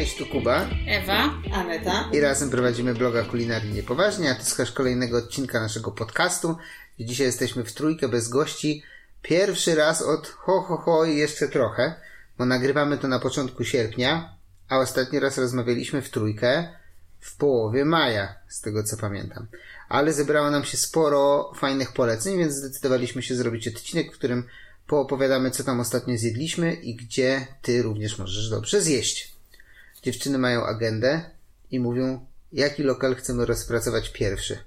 Cześć, tu Kuba, Ewa, Aneta i razem prowadzimy bloga Kulinarii Niepoważnie, a ty słuchasz kolejnego odcinka naszego podcastu. Dzisiaj jesteśmy w trójkę bez gości. Pierwszy raz od i jeszcze trochę, bo nagrywamy to na początku sierpnia, a ostatni raz rozmawialiśmy w trójkę w połowie maja, z tego co pamiętam. Ale zebrało nam się sporo fajnych poleceń, więc zdecydowaliśmy się zrobić odcinek, w którym poopowiadamy, co tam ostatnio zjedliśmy i gdzie ty również możesz dobrze zjeść. Dziewczyny mają agendę i mówią, jaki lokal chcemy rozpracować pierwszy.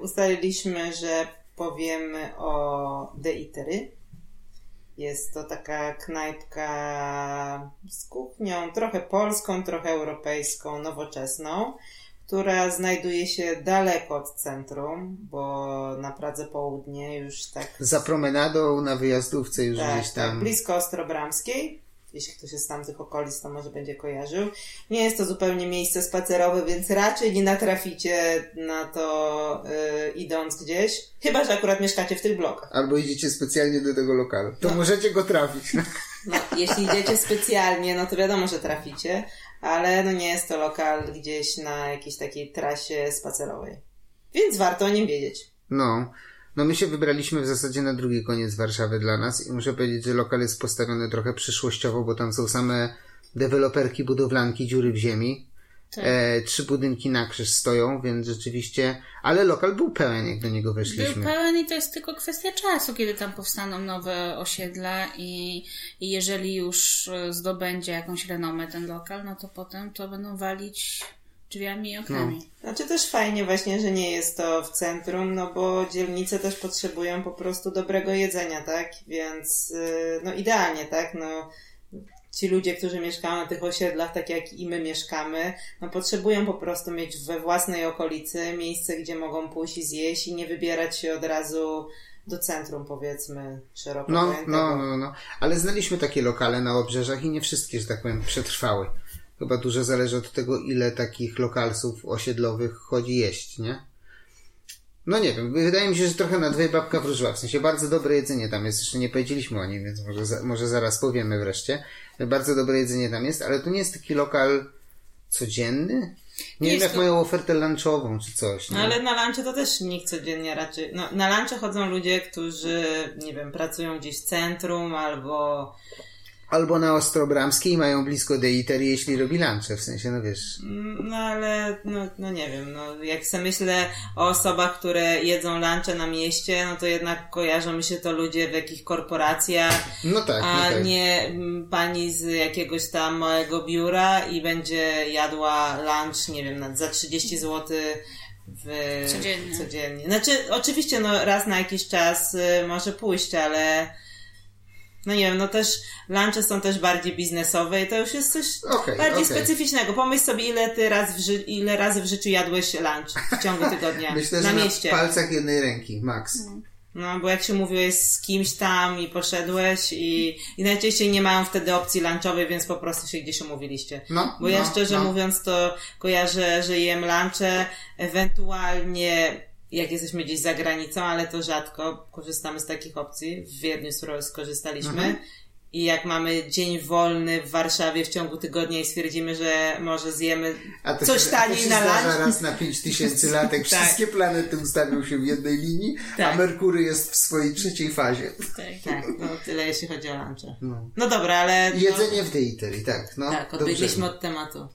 Ustaliliśmy, że powiemy o The Eatery. Jest to taka knajpka z kuchnią trochę polską, trochę europejską, nowoczesną, która znajduje się daleko od centrum, bo na Pradze Południe już tak... Za promenadą na wyjazdówce już tak, gdzieś tam. Tak, blisko Ostrobramskiej. Jeśli ktoś jest z tamtych okolic, to może będzie kojarzył. Nie jest to zupełnie miejsce spacerowe, więc raczej nie natraficie na to idąc gdzieś. Chyba że akurat mieszkacie w tych blokach. Albo idziecie specjalnie do tego lokalu. To możecie go trafić. Jeśli idziecie specjalnie, no to wiadomo, że traficie. Ale no nie jest to lokal gdzieś na jakiejś takiej trasie spacerowej. Więc warto o nim wiedzieć. No my się wybraliśmy w zasadzie na drugi koniec Warszawy dla nas i muszę powiedzieć, że lokal jest postawiony trochę przyszłościowo, bo tam są same deweloperki, budowlanki, dziury w ziemi. Tak. 3 budynki na krzyż stoją, więc rzeczywiście... Ale lokal był pełen, jak do niego weszliśmy. Był pełen i to jest tylko kwestia czasu, kiedy tam powstaną nowe osiedla i jeżeli już zdobędzie jakąś renomę ten lokal, no to potem to będą walić... drzwiami i oknami. No. Znaczy też fajnie właśnie, że nie jest to w centrum, no bo dzielnice też potrzebują po prostu dobrego jedzenia, tak? Więc no idealnie, tak? No ci ludzie, którzy mieszkają na tych osiedlach, tak jak i my mieszkamy, no potrzebują po prostu mieć we własnej okolicy miejsce, gdzie mogą pójść i zjeść i nie wybierać się od razu do centrum, powiedzmy, szeroko pojętego. No. Ale znaliśmy takie lokale na obrzeżach i nie wszystkie, że tak powiem, przetrwały. Chyba dużo zależy od tego, ile takich lokalsów osiedlowych chodzi jeść, nie? No nie wiem, wydaje mi się, że trochę na dwie babka wróżyła. W sensie bardzo dobre jedzenie tam jest. Jeszcze nie powiedzieliśmy o nim, więc może zaraz powiemy wreszcie. Bardzo dobre jedzenie tam jest, ale to nie jest taki lokal codzienny? Nie wiem, jak to... mają ofertę lunchową czy coś. Nie? No ale na lunche to też nikt codziennie raczej... No, na lunche chodzą ludzie, którzy, nie wiem, pracują gdzieś w centrum albo na Ostrobramskiej mają blisko The Eatery, jeśli robi lunche, w sensie, no wiesz. No ale, no nie wiem, no jak sobie myślę o osobach, które jedzą lunche na mieście, no to jednak kojarzą mi się to ludzie w jakichś korporacjach, no tak. Nie pani z jakiegoś tam małego biura i będzie jadła lunch, nie wiem, za 30 zł codziennie. Znaczy, oczywiście, no raz na jakiś czas może pójść, ale... No nie wiem, no też lunche są też bardziej biznesowe i to już jest coś bardziej specyficznego. Pomyśl sobie, ile razy w życiu jadłeś lunch w ciągu tygodnia. Myślę, że na mieście. Na palcach jednej ręki, max. No, bo jak się mówiłeś z kimś tam i poszedłeś i najczęściej nie mają wtedy opcji lunchowej, więc po prostu się gdzieś umówiliście. Ja szczerze mówiąc to kojarzę, że jem lunche, ewentualnie... jak jesteśmy gdzieś za granicą, ale to rzadko korzystamy z takich opcji. W Wiedniu skorzystaliśmy. Aha. I jak mamy dzień wolny w Warszawie w ciągu tygodnia i stwierdzimy, że może zjemy coś taniej na lunch. A raz na 5000 latek wszystkie planety ustawią się w jednej linii, a Merkury jest w swojej trzeciej fazie. Tak. No tyle jeśli chodzi o lunche. No dobra, ale... Jedzenie w The Eatery, tak. No, tak, odbiegliśmy od tematu.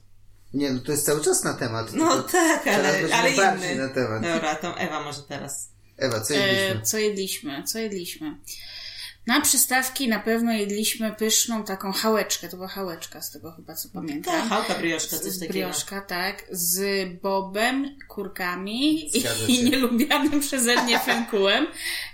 Nie, no to jest cały czas na temat. No tak, ale inny. Na temat. Dobra, to Ewa może teraz. Ewa, co jedliśmy? Co jedliśmy? Na przystawki na pewno jedliśmy pyszną taką chałeczkę. To była chałeczka z tego chyba, co pamiętam. Tak, chałka, brioszka, coś takiego. Brioszka, tak. Z bobem, kurkami i nielubianym przeze mnie fenkułem,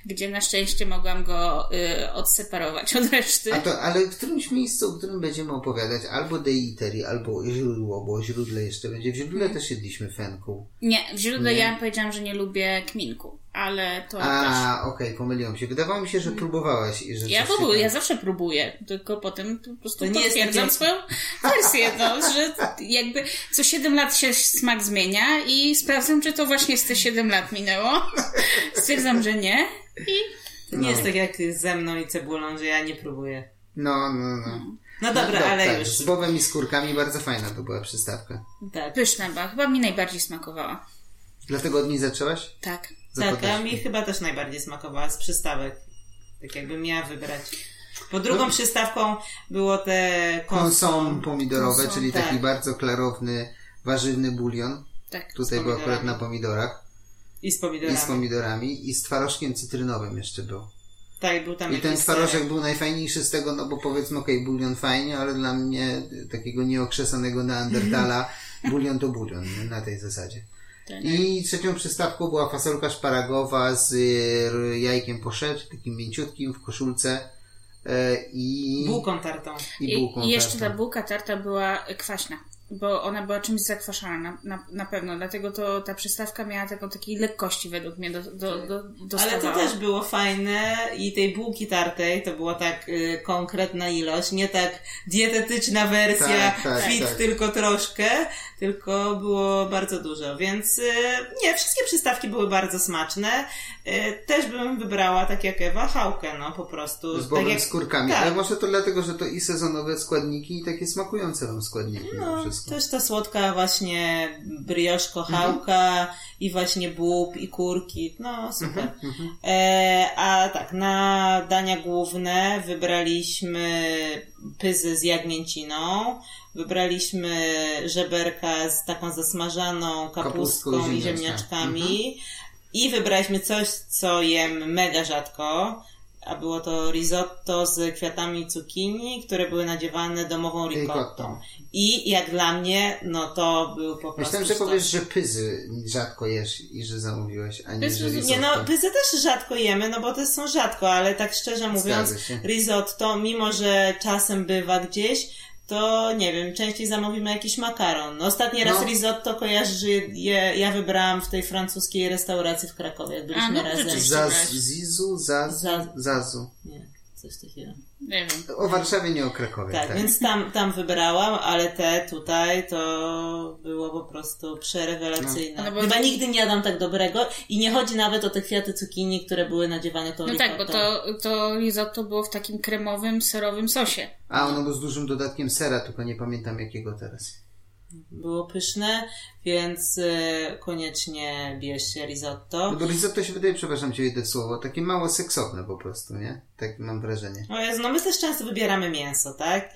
gdzie na szczęście mogłam go odseparować od reszty. Ale w którymś miejscu, o którym będziemy opowiadać, albo The Eatery, albo Źródło, bo o Źródle jeszcze będzie. W Źródle też jedliśmy fenkuł. Nie, w Źródle ja powiedziałam, że nie lubię kminku. Ale to pomyliłam się. Wydawało mi się, że próbowałaś. I że ja zawsze próbuję, tylko potem po prostu potwierdzam swoją wersję, że jakby co 7 lat się smak zmienia i sprawdzam, czy to właśnie z te 7 lat minęło. Stwierdzam, że nie. To nie jest tak jak ze mną i cebulą, że ja nie próbuję. No. No dobra, no, ale tak, już. Z bobem i skórkami bardzo fajna to była przystawka. Tak, pyszna była. Chyba mi najbardziej smakowała. Dlatego od niej zaczęłaś? Tak. Zapadasz. Tak, a mi chyba też najbardziej smakowała z przystawek. Tak jakbym miała wybrać. Bo drugą przystawką było te konsom pomidorowe, czyli tak. Taki bardzo klarowny, warzywny bulion. Tak. Tutaj był akurat na pomidorach. I z pomidorami. I z twarożkiem cytrynowym jeszcze był. Tak, był tam. I ten twarożek był najfajniejszy z tego, no bo powiedzmy, okej, bulion fajnie, ale dla mnie takiego nieokrzesanego neandertala bulion to bulion, na tej zasadzie. I trzecią przystawką była fasolka szparagowa z jajkiem poszecz, takim mięciutkim, w koszulce. I bułką tartą. I jeszcze ta bułka tarta była kwaśna, bo ona była czymś zakwaszana na pewno, dlatego to ta przystawka miała takiej lekkości według mnie dostawała. Ale to też było fajne i tej bułki tartej to była tak konkretna ilość, nie tak dietetyczna wersja tak. Tylko troszkę, tylko było bardzo dużo, więc nie, wszystkie przystawki były bardzo smaczne. Też bym wybrała, tak jak Ewa, chałkę, no po prostu. Z bobem, tak jak... skórkami, tak. Ale może to dlatego, że to i sezonowe składniki i takie smakujące wam składniki. No, też ta słodka właśnie brioszko, chałka i właśnie bób i kurki, no super. A tak, na dania główne wybraliśmy pyzy z jagnięciną, wybraliśmy żeberka z taką zasmażaną kapustką i ziemniaczkami. I wybraliśmy coś, co jem mega rzadko, a było to risotto z kwiatami cukinii, które były nadziewane domową ricottą. I jak dla mnie, no to był po prostu... Myślałem, że powiesz, że pyzy rzadko jesz i że zamówiłeś, a nie risotto. Nie, no pyzy też rzadko jemy, no bo te są rzadko, ale tak szczerze mówiąc, risotto, mimo że czasem bywa gdzieś, to nie wiem, częściej zamówimy jakiś makaron. No, ostatni raz risotto kojarzy, że ja wybrałam w tej francuskiej restauracji w Krakowie, jak byliśmy razem. Zazu. Nie, coś takiego. Nie wiem. O Warszawie, nie o Krakowie. Tak, więc tam wybrałam, ale te tutaj to było po prostu przerewelacyjne. No. Chyba nigdy nie jadam tak dobrego i nie chodzi nawet o te kwiaty cukinii, które były nadziewane tą ricottą. No tak, bo to risotto było w takim kremowym, serowym sosie. A ono było z dużym dodatkiem sera, tylko nie pamiętam jakiego teraz. Było pyszne, więc koniecznie bierzcie risotto. No bo risotto się wydaje, przepraszam cię, idę w słowo, takie mało seksowne po prostu, nie? Tak mam wrażenie. O Jezu, no my też często wybieramy mięso, tak?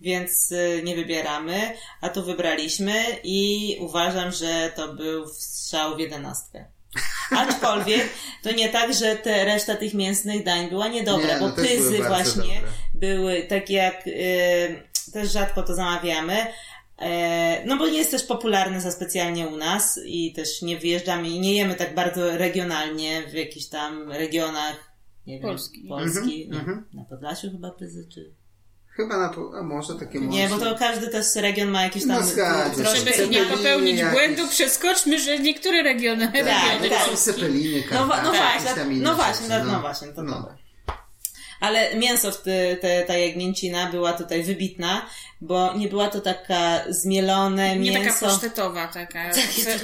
Więc nie wybieramy, a tu wybraliśmy i uważam, że to był strzał w 11. Aczkolwiek to nie tak, że reszta tych mięsnych dań była niedobra, bo pyzy były właśnie dobre. Były tak jak... też rzadko to zamawiamy, no bo nie jest też popularny za specjalnie u nas i też nie wyjeżdżamy i nie jemy tak bardzo regionalnie w jakichś tam regionach, nie wiem, Polski. Na Podlasiu chyba pyzy, czy... Chyba a może takie może. Nie, bo to każdy też region ma jakieś tam... Żeby nie popełnić błędu, przeskoczmy, że niektóre regiony Cepeliny, No właśnie. Ale mięso, ta jagnięcina była tutaj wybitna, bo nie była to taka zmielone mięso. Nie taka pasztetowa taka.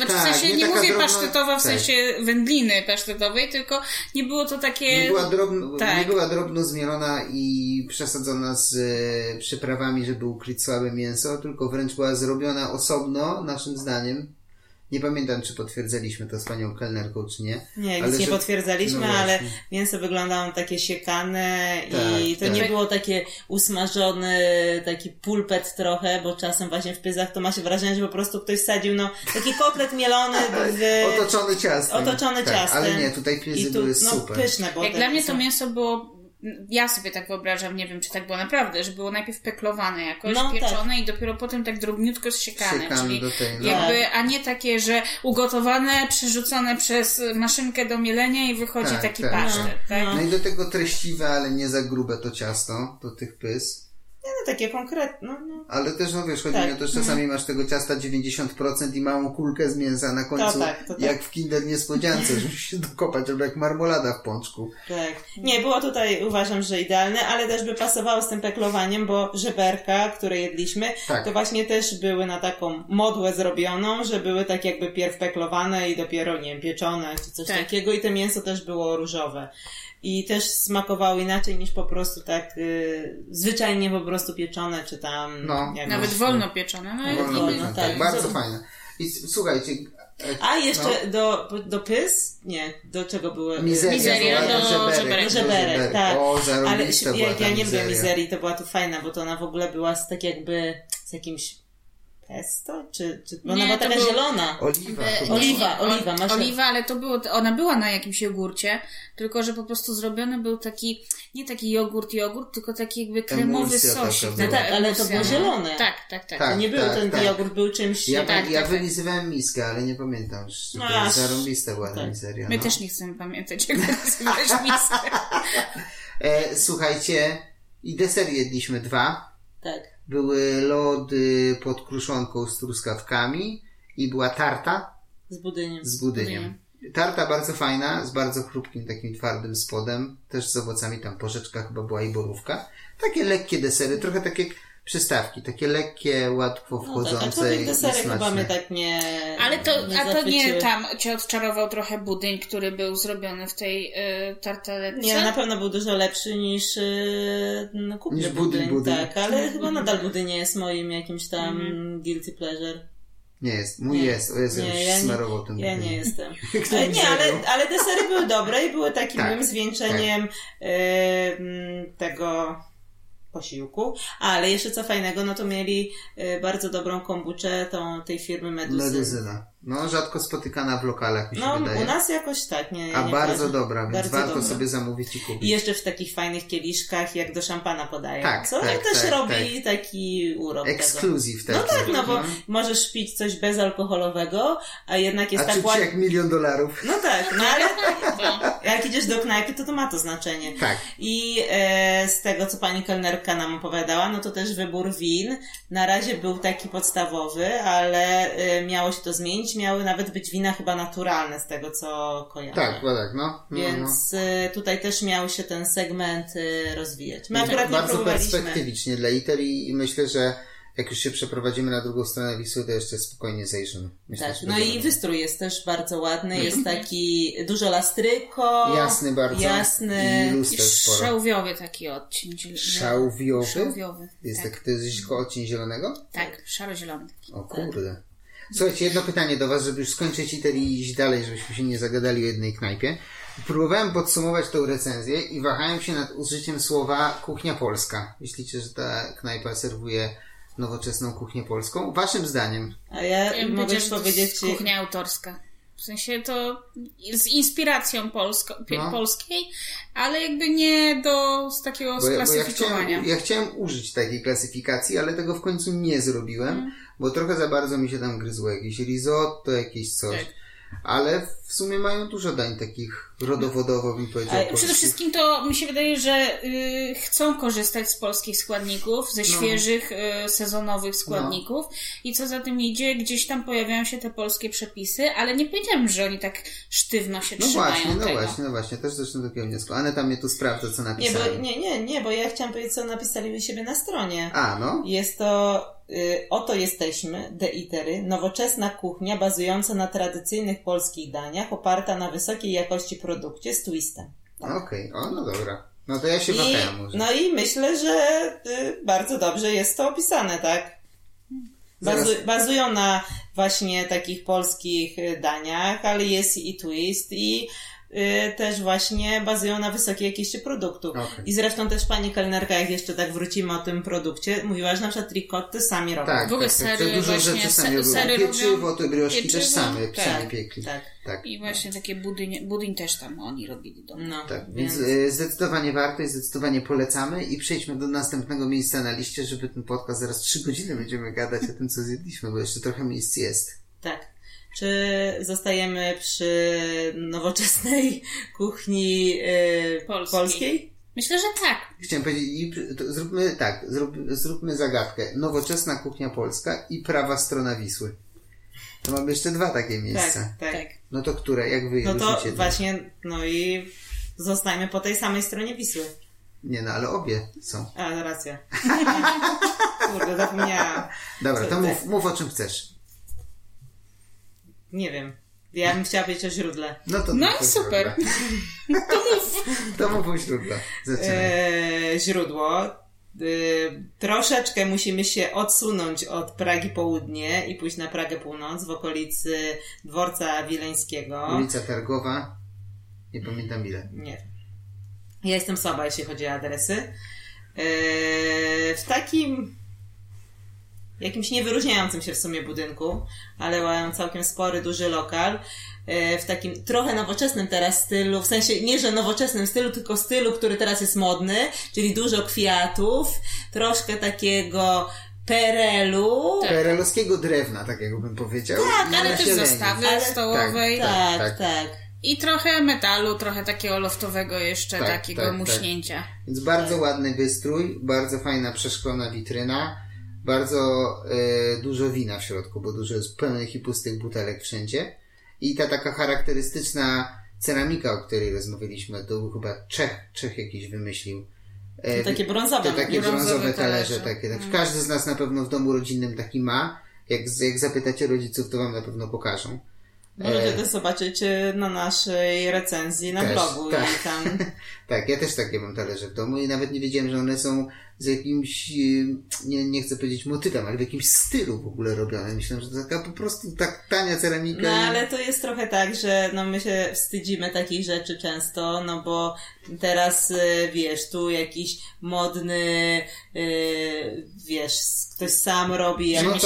W sensie nie mówię pasztetowa w sensie wędliny pasztetowej, tylko nie było to takie... Nie była drobno zmielona i przesadzona z przyprawami, żeby ukryć słabe mięso, tylko wręcz była zrobiona osobno, naszym zdaniem. Nie pamiętam, czy potwierdzaliśmy to z panią kelnerką, czy nie. Nie, ale nie potwierdzaliśmy, ale mięso wyglądało takie siekane i to nie było takie usmażony, taki pulpet trochę, bo czasem właśnie w pyzach to ma się wrażenie, że po prostu ktoś wsadził taki kotlet mielony otoczony ciastem. Ale nie, tutaj pyzy były super. Pyszne, bo jak dla mnie to mięso było... Ja sobie tak wyobrażam, nie wiem, czy tak było naprawdę, że było najpierw peklowane jakoś, pieczone i dopiero potem tak drobniutko zsiekane, czyli jakby, a nie takie, że ugotowane, przerzucone przez maszynkę do mielenia i wychodzi taki pasztet. No i do tego treściwe, ale nie za grube to ciasto, do tych pyz. Takie konkretne. No. Ale też, no wiesz, chodzi mi o to, że czasami masz tego ciasta 90% i małą kulkę z mięsa na końcu, jak w Kinder Niespodziance, żeby się dokopać, żeby jak marmolada w pączku. Tak. Nie, było tutaj, uważam, że idealne, ale też by pasowało z tym peklowaniem, bo żeberka, które jedliśmy, to właśnie też były na taką modłę zrobioną, że były tak jakby pierw peklowane i dopiero, nie wiem, pieczone czy coś takiego i to mięso też było różowe. I też smakowało inaczej niż po prostu tak zwyczajnie po prostu pieczone, czy tam... No, nawet wolno pieczone. No, wolno, tak, bardzo fajne. I słuchajcie... A jeszcze do Pys? Nie, do czego były? Mizeria do Żeberek, tak. O, zarobista. Ale ja nie wiem, Mizerii, to była tu fajna, bo to ona w ogóle była z tak jakby z jakimś... Pesto? Czy ona była taka zielona? Oliwa, ale to było, ona była na jakimś jogurcie, tylko że po prostu zrobiony był taki, nie taki jogurt, tylko taki jakby kremowy sosik. No tak, ale to było zielone. Tak. To nie był ten jogurt, był czymś... Ja wylizywałem miskę, ale nie pamiętam. Zarąbista była ta mizeria. My też nie chcemy pamiętać, jak wylizywałeś miskę. Słuchajcie, i deser jedliśmy 2. Tak. Były lody pod kruszonką z truskawkami i była tarta z budyniem. Tarta bardzo fajna, z bardzo chrupkim, takim twardym spodem, też z owocami, tam porzeczka chyba była i borówka. Takie lekkie desery, trochę takie przystawki, takie lekkie, łatwo wchodzące i smaczne. Chyba my tak nie... Ale to nie tam cię odczarował trochę budyń, który był zrobiony w tej tartaletce? Nie, na pewno był dużo lepszy niż kupny niż budyń. Tak, ale chyba nadal budyń nie jest moim jakimś tam guilty pleasure. Nie jest, mój jest, o Jezu, już smarował ten budyń. Ja nie jestem. ale desery były dobre i były takim zwieńczeniem tego... posiłku, ale jeszcze co fajnego, no to mieli bardzo dobrą kombuczę tej firmy Meduzyna. No, rzadko spotykana w lokalach, mi się wydaje. No, u nas jakoś tak. Nie bardzo powiem. Dobra, więc bardzo warto sobie zamówić i kupić. I jeszcze w takich fajnych kieliszkach, jak do szampana podają. Co też robi taki urok. Ekskluzyw tego. Bo możesz pić coś bezalkoholowego, a jednak jest tak ładnie. Jak $1,000,000. No tak, ale jak idziesz do knajpy, to ma to znaczenie. Tak. I z tego, co pani kelnerka nam opowiadała, no to też wybór win na razie był taki podstawowy, ale miało się to zmienić. Miały nawet być wina chyba naturalne z tego, co kojarzę. Tak. Więc tutaj też miał się ten segment rozwijać. My akurat bardzo perspektywicznie dla Eatery i myślę, że jak już się przeprowadzimy na drugą stronę Wisły, to jeszcze spokojnie zajrzymy. Myślę, i wystrój jest też bardzo ładny. Jest taki dużo lastryko. Jasny bardzo. Jasny. I szałwiowy taki odcień zielonego. Szałwiowy? Jest tak. To jest odcień zielonego? Tak, szaro-zielony. O kurde. Słuchajcie, jedno pytanie do was, żeby już skończyć Eatery i iść dalej, żebyśmy się nie zagadali o jednej knajpie. Próbowałem podsumować tą recenzję i wahałem się nad użyciem słowa kuchnia polska. Myślicie, że ta knajpa serwuje nowoczesną kuchnię polską? Waszym zdaniem. A ja mogę powiedzieć... Kuchnia autorska. W sensie to z inspiracją polskiej, ale jakby nie z takiego sklasyfikowania. Ja chciałem użyć takiej klasyfikacji, ale tego w końcu nie zrobiłem, bo trochę za bardzo mi się tam gryzło jakieś risotto, jakieś coś. Tak. Ale w sumie mają dużo dań takich rodowodowo, bym powiedział. Przede wszystkim to mi się wydaje, że chcą korzystać z polskich składników, ze świeżych, sezonowych składników i co za tym idzie, gdzieś tam pojawiają się te polskie przepisy, ale nie powiedziałem, że oni tak sztywno się trzymają tego. No właśnie, też zresztą do wniosku. Aneta mnie tu sprawdza, co napisali. Nie, bo ja chciałam powiedzieć, co napisali u siebie na stronie. Jest to... Oto jesteśmy, The Eatery, nowoczesna kuchnia bazująca na tradycyjnych polskich daniach, oparta na wysokiej jakości produkcie z twistem. Okej, dobra. No to ja się Wakayam może. No i myślę, że bardzo dobrze jest to opisane, tak? Bazują na właśnie takich polskich daniach, ale jest i twist i... też właśnie bazują na wysokiej jakości produktu. I zresztą też pani kelnerka, jak jeszcze tak wrócimy o tym produkcie, mówiła, że na przykład ricotty sami robią. Tak, dużo rzeczy sami robią. Pieczywo, te brioszki też sami piekli. Tak. I właśnie takie budyń też tam oni robili. Więc zdecydowanie warto i zdecydowanie polecamy i przejdźmy do następnego miejsca na liście, żeby ten podcast zaraz 3 godziny będziemy gadać o tym, co zjedliśmy, bo jeszcze trochę miejsc jest. Tak. Czy zostajemy przy nowoczesnej kuchni polskiej? Myślę, że tak. Chciałem powiedzieć, zróbmy zagadkę. Nowoczesna kuchnia polska i prawa strona Wisły. To mamy jeszcze 2 takie miejsca. Tak. No to które? Jak wy je różnicie? I zostajmy po tej samej stronie Wisły. Nie, ale obie są. A, racja. Kurde, zapomniałam. Dobra, to mów o czym chcesz. Nie wiem. Ja bym chciała powiedzieć o źródle. Super. To mów o źródle. Źródło Troszeczkę musimy się odsunąć od Pragi Południe i pójść na Pragę Północ w okolicy Dworca Wileńskiego. Ulica Targowa, nie pamiętam ile. Nie. Ja jestem słaba, jeśli chodzi o adresy. W takim jakimś niewyróżniającym się w sumie budynku, ale mają całkiem spory, duży lokal, w takim trochę nowoczesnym teraz stylu, w sensie nie, że nowoczesnym stylu, tylko stylu, który teraz jest modny, czyli dużo kwiatów, troszkę takiego perelu. Tak. Perelowskiego drewna, tak jakbym powiedział. Tak, ale też zostawy stołowej. Tak. I trochę metalu, trochę takiego loftowego jeszcze, takiego muśnięcia. Tak. Więc bardzo ładny wystrój, bardzo fajna przeszklona witryna, bardzo dużo wina w środku, bo dużo jest pełnych i pustych butelek wszędzie. I ta taka charakterystyczna ceramika, o której rozmawialiśmy, to był chyba Czech jakiś wymyślił. To takie brązowe. To takie brązowe talerze. Takie, tak. Każdy z nas na pewno w domu rodzinnym taki ma. Jak zapytacie rodziców, to wam na pewno pokażą. Możecie też zobaczyć na naszej recenzji na blogu. Tak. I tam... tak, ja też takie mam talerze w domu i nawet nie wiedziałem, że one są z jakimś, nie chcę powiedzieć motywem, ale w jakimś stylu w ogóle robione. Myślałem, że to taka po prostu tak tania ceramika. No ale to jest trochę tak, że no my się wstydzimy takich rzeczy często, no bo teraz wiesz, tu jakiś modny, wiesz, ktoś sam robi jakieś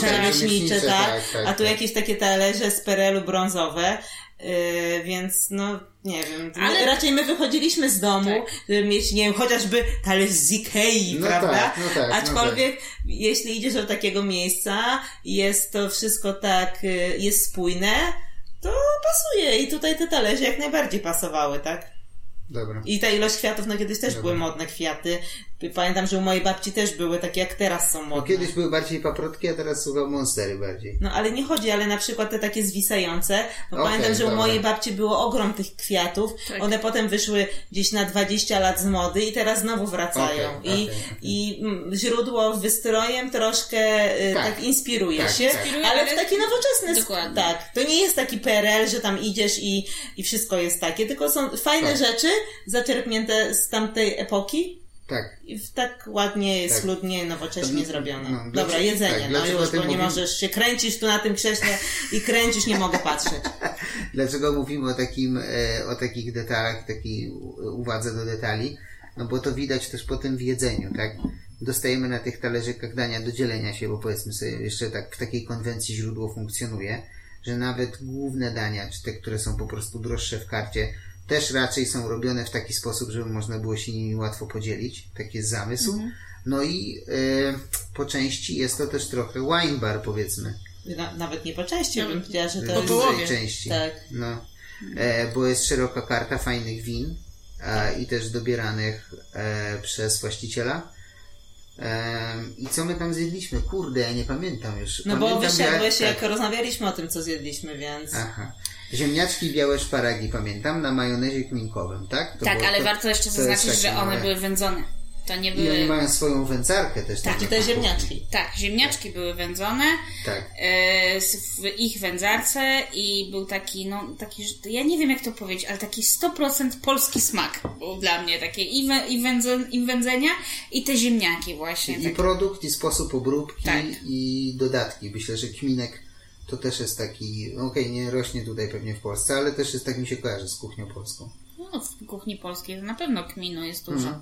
rzemieślnicze, tak? A tu jakieś takie talerze z perelu brązowe, więc no... Nie wiem, ale raczej my wychodziliśmy z domu, żeby mieć, nie wiem, chociażby talerz z Ikei, prawda? Tak. Aczkolwiek, jeśli idziesz do takiego miejsca, jest to wszystko tak, jest spójne, to pasuje i tutaj te talerze jak najbardziej pasowały, tak? Dobra. I ta ilość kwiatów, no kiedyś też były modne kwiaty. Pamiętam, że u mojej babci też były takie, jak teraz są modne. No, kiedyś były bardziej paprotki, a teraz są monstery bardziej. No ale nie chodzi, ale na przykład te takie zwisające. No, pamiętam, że u mojej babci było ogrom tych kwiatów. Tak. One potem wyszły gdzieś na 20 lat z mody i teraz znowu wracają. I Źródło wystrojem troszkę tak inspiruje się, ale w taki nowoczesny sposób. Tak. To nie jest taki PRL, że tam idziesz i wszystko jest takie, tylko są fajne rzeczy zaczerpnięte z tamtej epoki. Tak. I tak ładnie, schludnie, nowocześnie zrobione. No, dobra, jedzenie. Bo nie możesz się kręcić tu na tym krześle i kręcisz, nie mogę patrzeć. Dlaczego mówimy o takich detalach, takiej uwadze do detali? No bo to widać też po tym w jedzeniu, tak? Dostajemy na tych talerzykach dania do dzielenia się, bo powiedzmy sobie, jeszcze tak w takiej konwencji Źródło funkcjonuje, że nawet główne dania, czy te, które są po prostu droższe w karcie, też raczej są robione w taki sposób, żeby można było się nimi łatwo podzielić. Taki jest zamysł. Mhm. No i po części jest to też trochę wine bar, powiedzmy. Nawet nie po części, bym powiedziała, że to jest części. Tak. No. Bo jest szeroka karta fajnych win i też dobieranych przez właściciela. I co my tam zjedliśmy? Kurde, ja nie pamiętam już. No bo wysiadłeś, jak rozmawialiśmy o tym, co zjedliśmy, więc... Aha. Ziemniaczki białe szparagi, pamiętam, na majonezie kminkowym, tak? Ale warto jeszcze zaznaczyć, że one były wędzone. To nie były... I oni mają swoją wędzarkę też. Tak, i te ziemniaczki. Tak, ziemniaczki były wędzone w ich wędzarce i był taki, ja nie wiem jak to powiedzieć, ale taki 100% polski smak był dla mnie, takie i wędzenia, i te ziemniaki właśnie. I produkt, i sposób obróbki, i dodatki. Myślę, że kminek to też jest taki, nie rośnie tutaj pewnie w Polsce, ale też jest, tak mi się kojarzy z kuchnią polską. No, w kuchni polskiej to na pewno kminu jest dużo.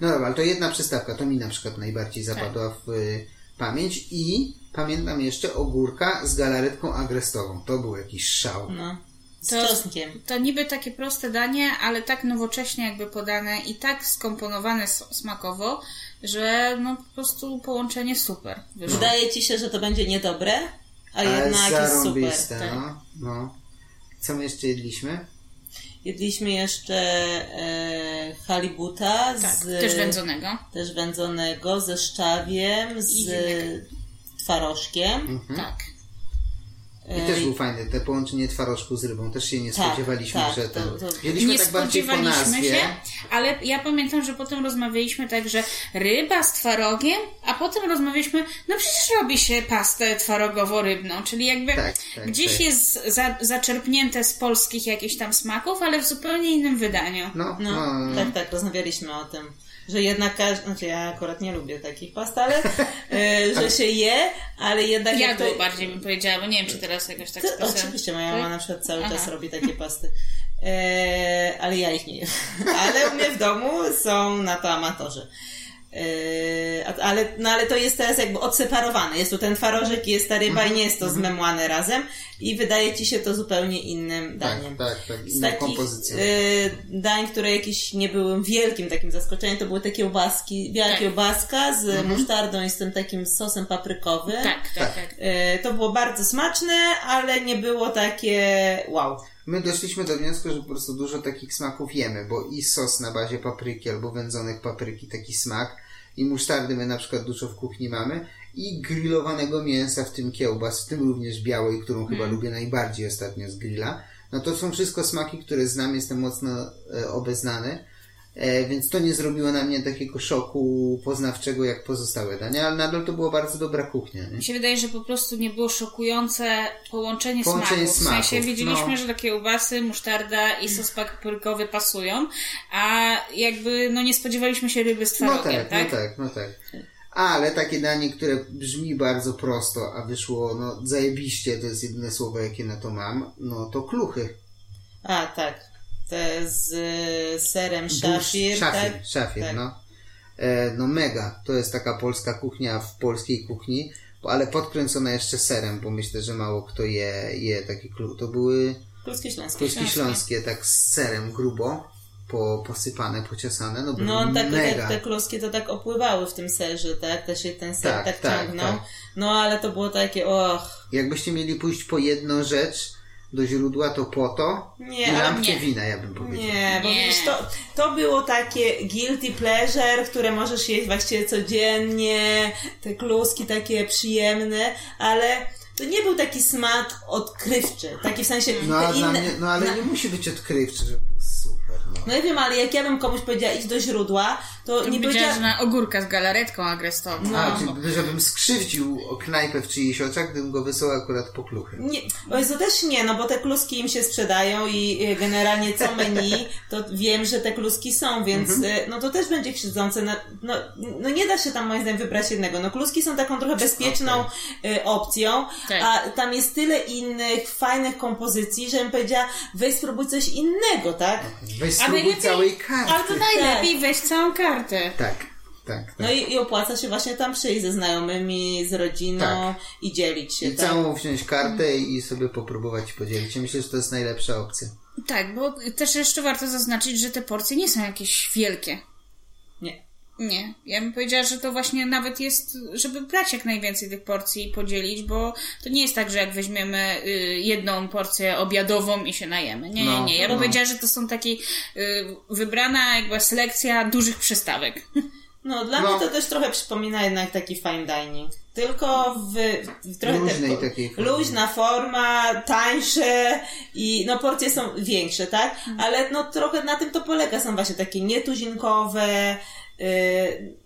No dobra, ale to jedna przystawka, to mi na przykład najbardziej zapadła w pamięć i pamiętam jeszcze ogórka z galaretką agrestową. To był jakiś szał. No. To niby takie proste danie, ale tak nowocześnie jakby podane i tak skomponowane smakowo, że no po prostu połączenie super. Wydaje ci się, że to będzie niedobre? A jednak jest super. No. Co my jeszcze jedliśmy? Jedliśmy jeszcze halibuta. Też wędzonego, ze szczawiem, z twarożkiem. Mhm. Tak. I też był fajny, te połączenie twarożku z rybą, też się nie spodziewaliśmy, tak, że to jedliśmy nie tak bardziej po nazwie. Się, ale ja pamiętam, że potem rozmawialiśmy tak, że ryba z twarogiem, a potem rozmawialiśmy, no przecież robi się pastę twarogowo-rybną, czyli jakby gdzieś jest zaczerpnięte z polskich jakichś tam smaków, ale w zupełnie innym wydaniu. Tak, rozmawialiśmy o tym. Że jednak każdy, znaczy ja akurat nie lubię takich past, ale że się je, ale jednak... Ja to bardziej bym powiedziała, bo nie wiem, czy teraz jakoś tak... Oczywiście, moja mama na przykład cały czas robi takie pasty, ale ja ich nie jem. Ale u mnie w domu są na to amatorzy. Ale to jest teraz jakby odseparowane. Jest tu ten twarożek, jest ta ryba i nie jest to zmemłane razem i wydaje ci się to zupełnie innym daniem. Tak. Z takich dań, które jakieś nie były wielkim takim zaskoczeniem, to były te kiełbaski, biała kiełbaska z musztardą i z tym takim sosem paprykowym. Tak. To było bardzo smaczne, ale nie było takie wow. My doszliśmy do wniosku, że po prostu dużo takich smaków jemy, bo i sos na bazie papryki albo wędzonek papryki, taki smak, i musztardy my na przykład dużo w kuchni mamy, i grillowanego mięsa, w tym kiełbas, w tym również białej, którą chyba lubię najbardziej ostatnio z grilla. No to są wszystko smaki, które znam, jestem mocno obeznany, więc to nie zrobiło na mnie takiego szoku poznawczego jak pozostałe dania, ale nadal to była bardzo dobra kuchnia. Nie? Mi się wydaje, że po prostu nie było szokujące połączenie smaków. W sensie widzieliśmy, że takie kiełbasy, musztarda i sos paprykowy pasują, a jakby nie spodziewaliśmy się ryby z twarogiem, No tak. Ale takie danie, które brzmi bardzo prosto, a wyszło zajebiście, to jest jedyne słowo, jakie na to mam, to kluchy. A, tak. Te z serem szafir. Mega, to jest taka polska kuchnia w polskiej kuchni, ale podkręcona jeszcze serem, bo myślę, że mało kto je takie kluchy. To były kluski śląskie, tak z serem grubo posypane, pociasane, mega. Te kluski to tak opływały w tym serze, tak? Też się ten ser tak ciągnął. Tak. Ale to było takie jakbyście mieli pójść po jedną rzecz do źródła, to po to i lampkę wina, ja bym powiedział. Nie, bo wiesz, to było takie guilty pleasure, które możesz jeść właściwie codziennie, te kluski takie przyjemne, ale to nie był taki smak odkrywczy, taki w sensie... nie musi być odkrywczy, żeby był super. Ja wiem, ale jak ja bym komuś powiedziała idź do źródła, to nie powiedziała... że na ogórka z galaretką agrestową. Żebym skrzywdził knajpę w czyichś oczach, gdybym go wysłał akurat po kluchy. Nie, to też nie, bo te kluski im się sprzedają i generalnie co menu, to wiem, że te kluski są, więc to też będzie krzywdzące. Nie da się tam moim zdaniem wybrać jednego. Kluski są taką trochę bezpieczną opcją, a tam jest tyle innych fajnych kompozycji, że bym powiedziała weź spróbuj coś innego, tak? Weź spróbuj całej karty. Albo najlepiej weź całą kartę. Tak. I opłaca się właśnie tam przyjść ze znajomymi, z rodziną i dzielić się. I całą wziąć kartę i sobie popróbować podzielić. Ja myślę, że to jest najlepsza opcja. Tak, bo też jeszcze warto zaznaczyć, że te porcje nie są jakieś wielkie. Nie. Ja bym powiedziała, że to właśnie nawet jest, żeby brać jak najwięcej tych porcji i podzielić, bo to nie jest tak, że jak weźmiemy jedną porcję obiadową i się najemy. Nie. Ja bym powiedziała, że to są takie wybrana jakby selekcja dużych przystawek. Dla mnie to też trochę przypomina jednak taki fine dining. Tylko w trochę luźna forma, tańsze i porcje są większe, tak? Ale trochę na tym to polega. Są właśnie takie nietuzinkowe,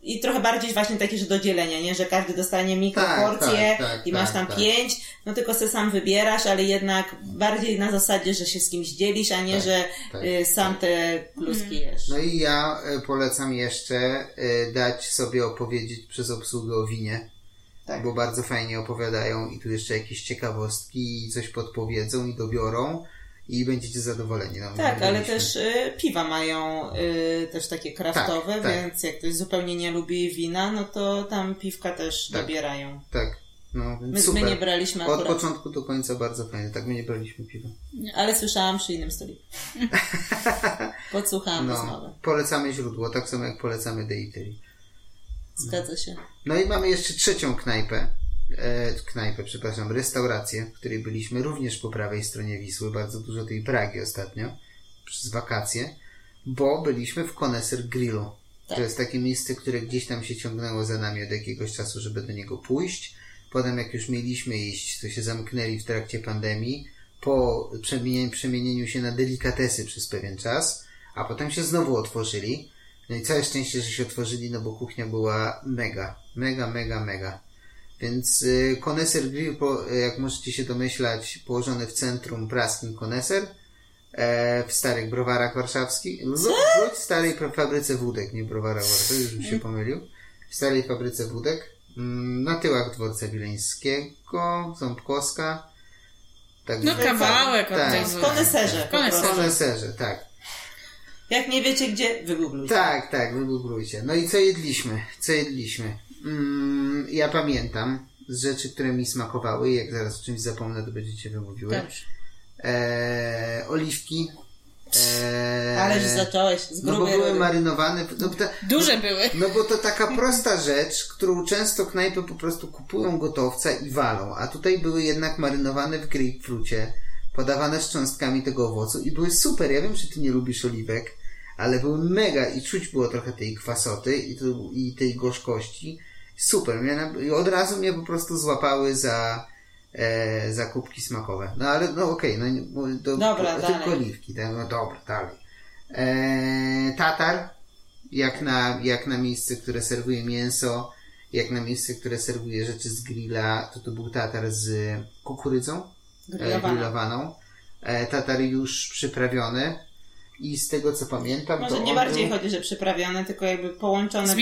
i trochę bardziej właśnie takie, że do dzielenia, nie? Że każdy dostanie mikroporcję i masz tam 5, tylko se sam wybierasz, ale jednak bardziej na zasadzie, że się z kimś dzielisz, a nie, że sam te kluski jesz. I ja polecam jeszcze dać sobie opowiedzieć przez obsługę o winie, bo bardzo fajnie opowiadają i tu jeszcze jakieś ciekawostki i coś podpowiedzą i dobiorą. I będziecie zadowoleni. Ale też piwa mają też takie kraftowe, więc jak ktoś zupełnie nie lubi wina, to tam piwka też dobierają. Więc super. My nie braliśmy od początku do końca bardzo fajnie. Tak, my nie braliśmy piwa. Ale słyszałam przy innym stoliku. Podsłuchałam rozmowę. Polecamy źródło, tak samo jak polecamy The Eatery. Zgadza się. I mamy jeszcze trzecią restaurację, w której byliśmy również po prawej stronie Wisły, bardzo dużo tej Pragi ostatnio, przez wakacje, bo byliśmy w Koneser Grillo. To jest takie miejsce, które gdzieś tam się ciągnęło za nami od jakiegoś czasu, żeby do niego pójść. Potem jak już mieliśmy iść, to się zamknęli w trakcie pandemii. Po przemienieniu się na delikatesy przez pewien czas, a potem się znowu otworzyli. No i całe szczęście, że się otworzyli, no bo kuchnia była mega. Więc Koneser Grill, jak możecie się domyślać, położony w centrum praskim Koneser, w starych browarach warszawskich, w starej fabryce wódek, nie browara warszawskiego, już bym się pomylił, w starej fabryce wódek, na tyłach Dworca Wileńskiego, Ząbkowska. Tak, no kawałek tak. W Koneserze. Tak. Jak nie wiecie gdzie, wygooglujcie. Tak, wygooglujcie. No i co jedliśmy? Ja pamiętam z rzeczy, które mi smakowały, jak zaraz o czymś zapomnę, to będziecie wymówiły. Oliwki. Ależ zacząłeś z grubej. No bo były marynowane. Duże były. No bo to taka prosta rzecz, którą często knajpy po prostu kupują gotowca i walą. A tutaj były jednak marynowane w grapefrucie, podawane z cząstkami tego owocu i były super. Ja wiem, że ty nie lubisz oliwek, ale były mega i czuć było trochę tej kwasoty i tej gorzkości. Super. I od razu mnie po prostu złapały za kubki smakowe. No ale no okej, tylko oliwki. No dobra, dalej. Tatar, jak na miejsce, które serwuje mięso, jak na miejsce, które serwuje rzeczy z grilla, to był tatar z kukurydzą grillowaną. Tatar już przyprawiony. I z tego co pamiętam, może to nie bardziej chodzi, że przyprawione, tylko jakby połączone,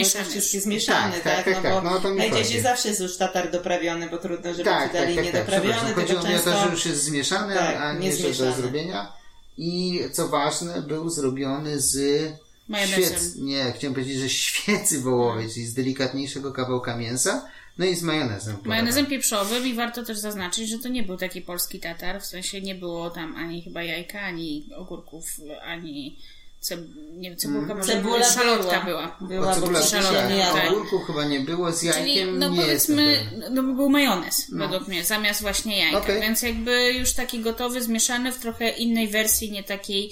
zmieszane, tak? No, to mi najczęściej chodzi. Zawsze jest już tatar doprawiony, bo trudno, żeby ci dali niedoprawiony. Chodziło mi o to, że już jest zmieszany, a nie że do zrobienia. I co ważne, był zrobiony z świecy wołowej, czyli z delikatniejszego kawałka mięsa. No i z majonezem. Majonezem pieprzowym i warto też zaznaczyć, że to nie był taki polski tatar, w sensie nie było tam ani chyba jajka, ani ogórków, ani cebulka, może szalotka była. Cebula ogórków chyba nie było, z jajkiem. Czyli, no nie powiedzmy, był majonez według mnie, zamiast właśnie jajka. Okay. Więc jakby już taki gotowy, zmieszany w trochę innej wersji, nie takiej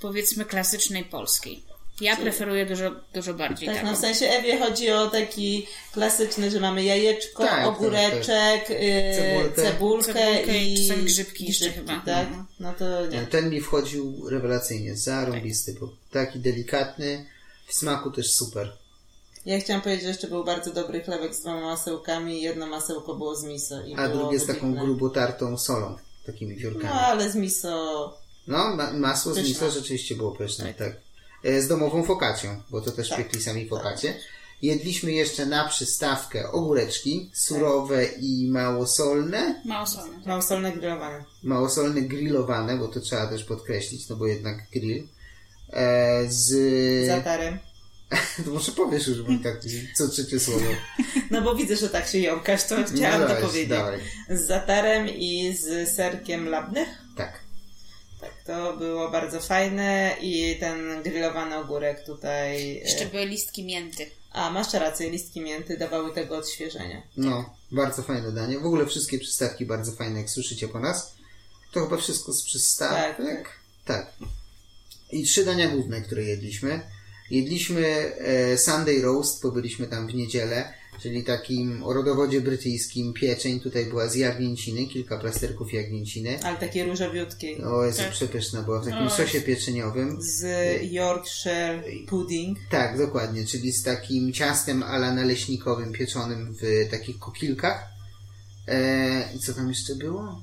powiedzmy klasycznej polskiej. Ja preferuję dużo bardziej taką. No w sensie Ewie chodzi o taki klasyczny, że mamy jajeczko, ogóreczek, cebulkę i grzybki jeszcze chyba. Tak? No to nie. Ten mi wchodził rewelacyjnie, zarąbisty, bo taki delikatny, w smaku też super. Ja chciałam powiedzieć, że jeszcze był bardzo dobry chlebek z 2 masełkami, 1 masełko było z miso. A drugie z taką grubo tartą solą, takimi wiórkami. No ale z miso... No masło z miso rzeczywiście było pyszne, tak. Z domową focaccią, bo to też piekli sami focaccie. Jedliśmy jeszcze na przystawkę ogóreczki surowe i małosolne. Małosolne grillowane. Małosolne grillowane, bo to trzeba też podkreślić, no bo jednak grill. Z zatarem. To może powiesz już, bo tak co trzecie słowo. No bo widzę, że tak się jąkasz, to chciałam to powiedzieć. Dawaj. Z zatarem i z serkiem labnych. Tak, to było bardzo fajne i ten grillowany ogórek tutaj... Jeszcze były listki mięty. A, masz rację, listki mięty dawały tego odświeżenia. No, bardzo fajne danie. W ogóle wszystkie przystawki bardzo fajne, jak słyszycie po nas. To chyba wszystko z przystawek. Tak. I 3 dania główne, które jedliśmy. Jedliśmy Sunday roast, bo byliśmy tam w niedzielę, czyli takim o rodowodzie brytyjskim pieczeń. Tutaj była z jagnięciny, kilka plasterków jagnięciny. Ale takiej różowiutkiej. O, jest przepyszna była, w takim sosie pieczeniowym. Z Yorkshire pudding. Tak, dokładnie, czyli z takim ciastem à la naleśnikowym pieczonym w takich kokilkach. Co tam jeszcze było?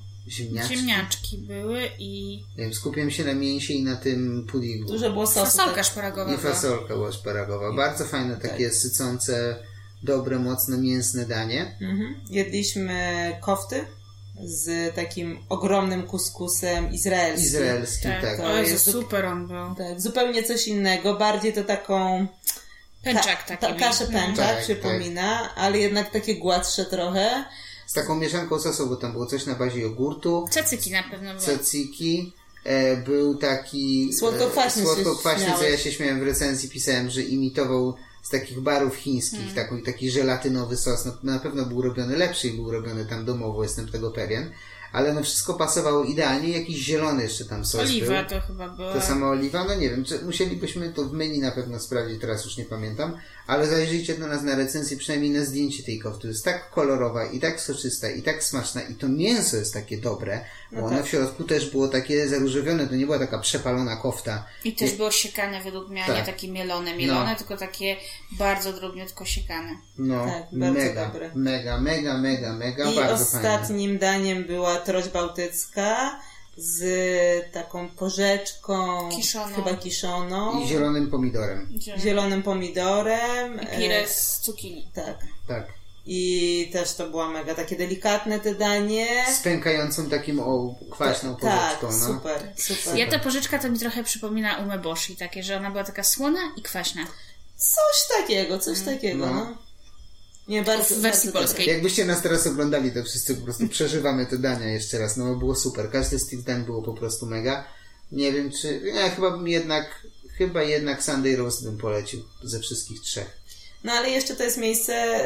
Ziemniaczki były i... Nie wiem, skupiam się na mięsie i na tym puddingu. Dużo było sosu. Fasolka szparagowa. Nie, fasolka była szparagowa. Bardzo fajne, takie sycące... Dobre, mocne, mięsne danie. Jedliśmy kofty z takim ogromnym kuskusem izraelskim. Tak. To jest super on był. Tak, zupełnie coś innego. Bardziej to taką... Pęczak taki. Kaszę pęczak przypomina, ale jednak takie gładsze trochę. Z taką mieszanką sosu, bo tam było coś na bazie jogurtu. Tzatziki na pewno było. Tzatziki. Był taki... Słodko-kwaśny, co ja się śmiałem w recenzji. Pisałem, że imitował... z takich barów chińskich, taki żelatynowy sos, na pewno był robiony lepszy i był robiony tam domowo, jestem tego pewien, ale no wszystko pasowało idealnie. Jakiś zielony jeszcze tam sos Oliwa był. To chyba była. To sama oliwa? No nie wiem, musielibyśmy to w menu na pewno sprawdzić, teraz już nie pamiętam, ale zajrzyjcie do nas na recenzję, przynajmniej na zdjęcie tej kofty. Jest tak kolorowa i tak soczysta i tak smaczna i to mięso jest takie dobre, bo ono w środku też było takie zaróżowione, to nie była taka przepalona kofta. I też było siekane według mnie, nie takie mielone, tylko takie bardzo drobniutko siekane. No, tak, bardzo dobre. Mega, i bardzo fajne. I ostatnim daniem była troć bałtycka z taką porzeczką kiszoną. I zielonym pomidorem. I pirę z cukinii. Tak. I też to była mega takie delikatne te danie. Z pękającą takim kwaśną porzeczką. Tak, no. Super. Ja ta porzeczka to mi trochę przypomina umeboshi, takie, że ona była taka słona i kwaśna. Coś takiego, no. Nie, bardzo, w wersji bardzo polskiej. Jakbyście nas teraz oglądali, to wszyscy po prostu przeżywamy te dania jeszcze raz. No było super. Każde z tych dań było po prostu mega. Nie wiem, czy... Ja chyba jednak Sunday Roast bym polecił ze wszystkich trzech. No ale jeszcze to jest miejsce,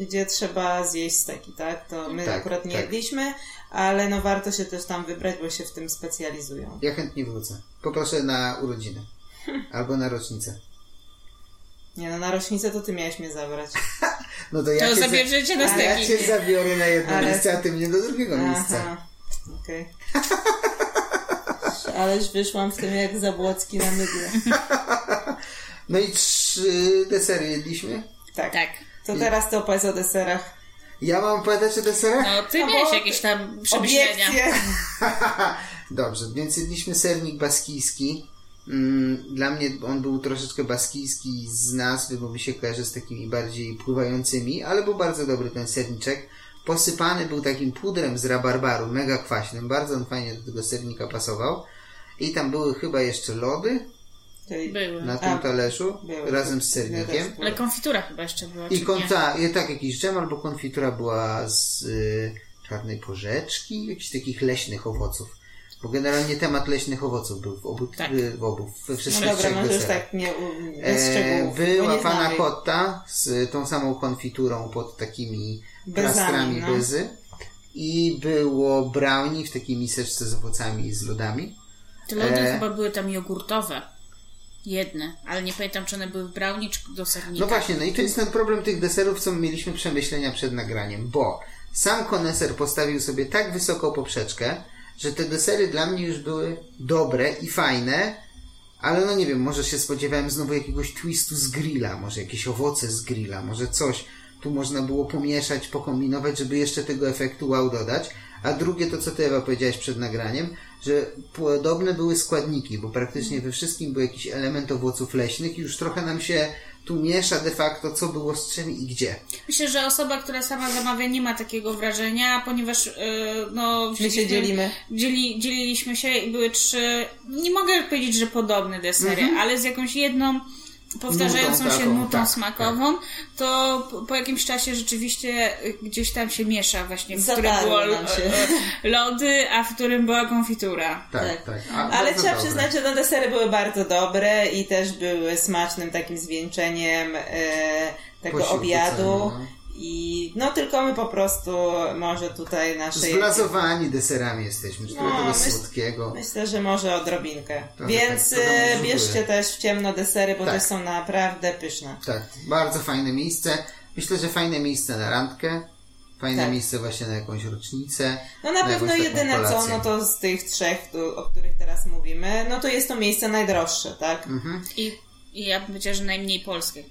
gdzie trzeba zjeść steki, tak? To my akurat nie jedliśmy, ale no warto się też tam wybrać, bo się w tym specjalizują. Ja chętnie wrócę. Poproszę na urodziny. Albo na rocznicę. Nie, no na rocznicę to ty miałeś mnie zabrać. No to ja zabierzecie cię na steki. Ja cię zabiorę na jedno miejsce, a ty mnie do drugiego miejsca. Okej. Okay. Ależ wyszłam w tym jak Zabłocki na mydle. No i 3 desery jedliśmy? Tak. To teraz to opowiedz o deserach. Ja mam opowiadać o deserach? No ty miałeś jakieś tam przemyślenia. Dobrze, więc jedliśmy sernik baskijski. Dla mnie on był troszeczkę baskijski z nazwy, bo mi się kojarzy z takimi bardziej pływającymi, ale był bardzo dobry ten serniczek. Posypany był takim pudrem z rabarbaru, mega kwaśnym. Bardzo on fajnie do tego sernika pasował. I tam były chyba jeszcze lody. Były. Na tym talerzu razem z sernikiem. Ale konfitura chyba jeszcze była. Tak, jakiś dżem albo konfitura była z czarnej porzeczki, jakichś takich leśnych owoców. Bo generalnie temat leśnych owoców był we wszystkich trzech deserach. No dobra, tak nie bez szczegółów. Była pana kotta z tą samą konfiturą pod takimi plastrami byzy. I było brownie w takiej miseczce z owocami i z lodami. Te lody chyba były tam jogurtowe. Jedne, ale nie pamiętam, czy one były w brownie czy do sernika. No właśnie, no i to jest ten problem tych deserów, co mieliśmy przemyślenia przed nagraniem, bo sam koneser postawił sobie tak wysoką poprzeczkę, że te desery dla mnie już były dobre i fajne, ale no nie wiem, może się spodziewałem znowu jakiegoś twistu z grilla, może jakieś owoce z grilla, może coś tu można było pomieszać, pokombinować, żeby jeszcze tego efektu wow dodać. A drugie to, co ty, Ewa, powiedziałaś przed nagraniem, że podobne były składniki, bo praktycznie we wszystkim był jakiś element owoców leśnych i już trochę nam się tu miesza de facto, co było z czym i gdzie. Myślę, że osoba, która sama zamawia, nie ma takiego wrażenia, ponieważ my się dzielimy. Dzieliliśmy się i były 3, nie mogę powiedzieć, że podobne desery, ale z jakąś jedną powtarzającą nutą smakową, to po jakimś czasie rzeczywiście gdzieś tam się miesza właśnie, w którym było lody, a w którym była konfitura. Tak. Ale trzeba przyznać, że te desery były bardzo dobre i też były smacznym takim zwieńczeniem tego obiadu. I no tylko my po prostu może tutaj zblazowani deserami jesteśmy, tego słodkiego. Myślę, że może odrobinkę. Więc bierzcie też w ciemno desery, bo te są naprawdę pyszne. Tak, bardzo fajne miejsce. Myślę, że fajne miejsce na randkę. Fajne miejsce właśnie na jakąś rocznicę. No na pewno jedyne kolację. To z tych 3, o których teraz mówimy, no to jest to miejsce najdroższe, tak? Mhm. I ja bym powiedziała, że najmniej polskie.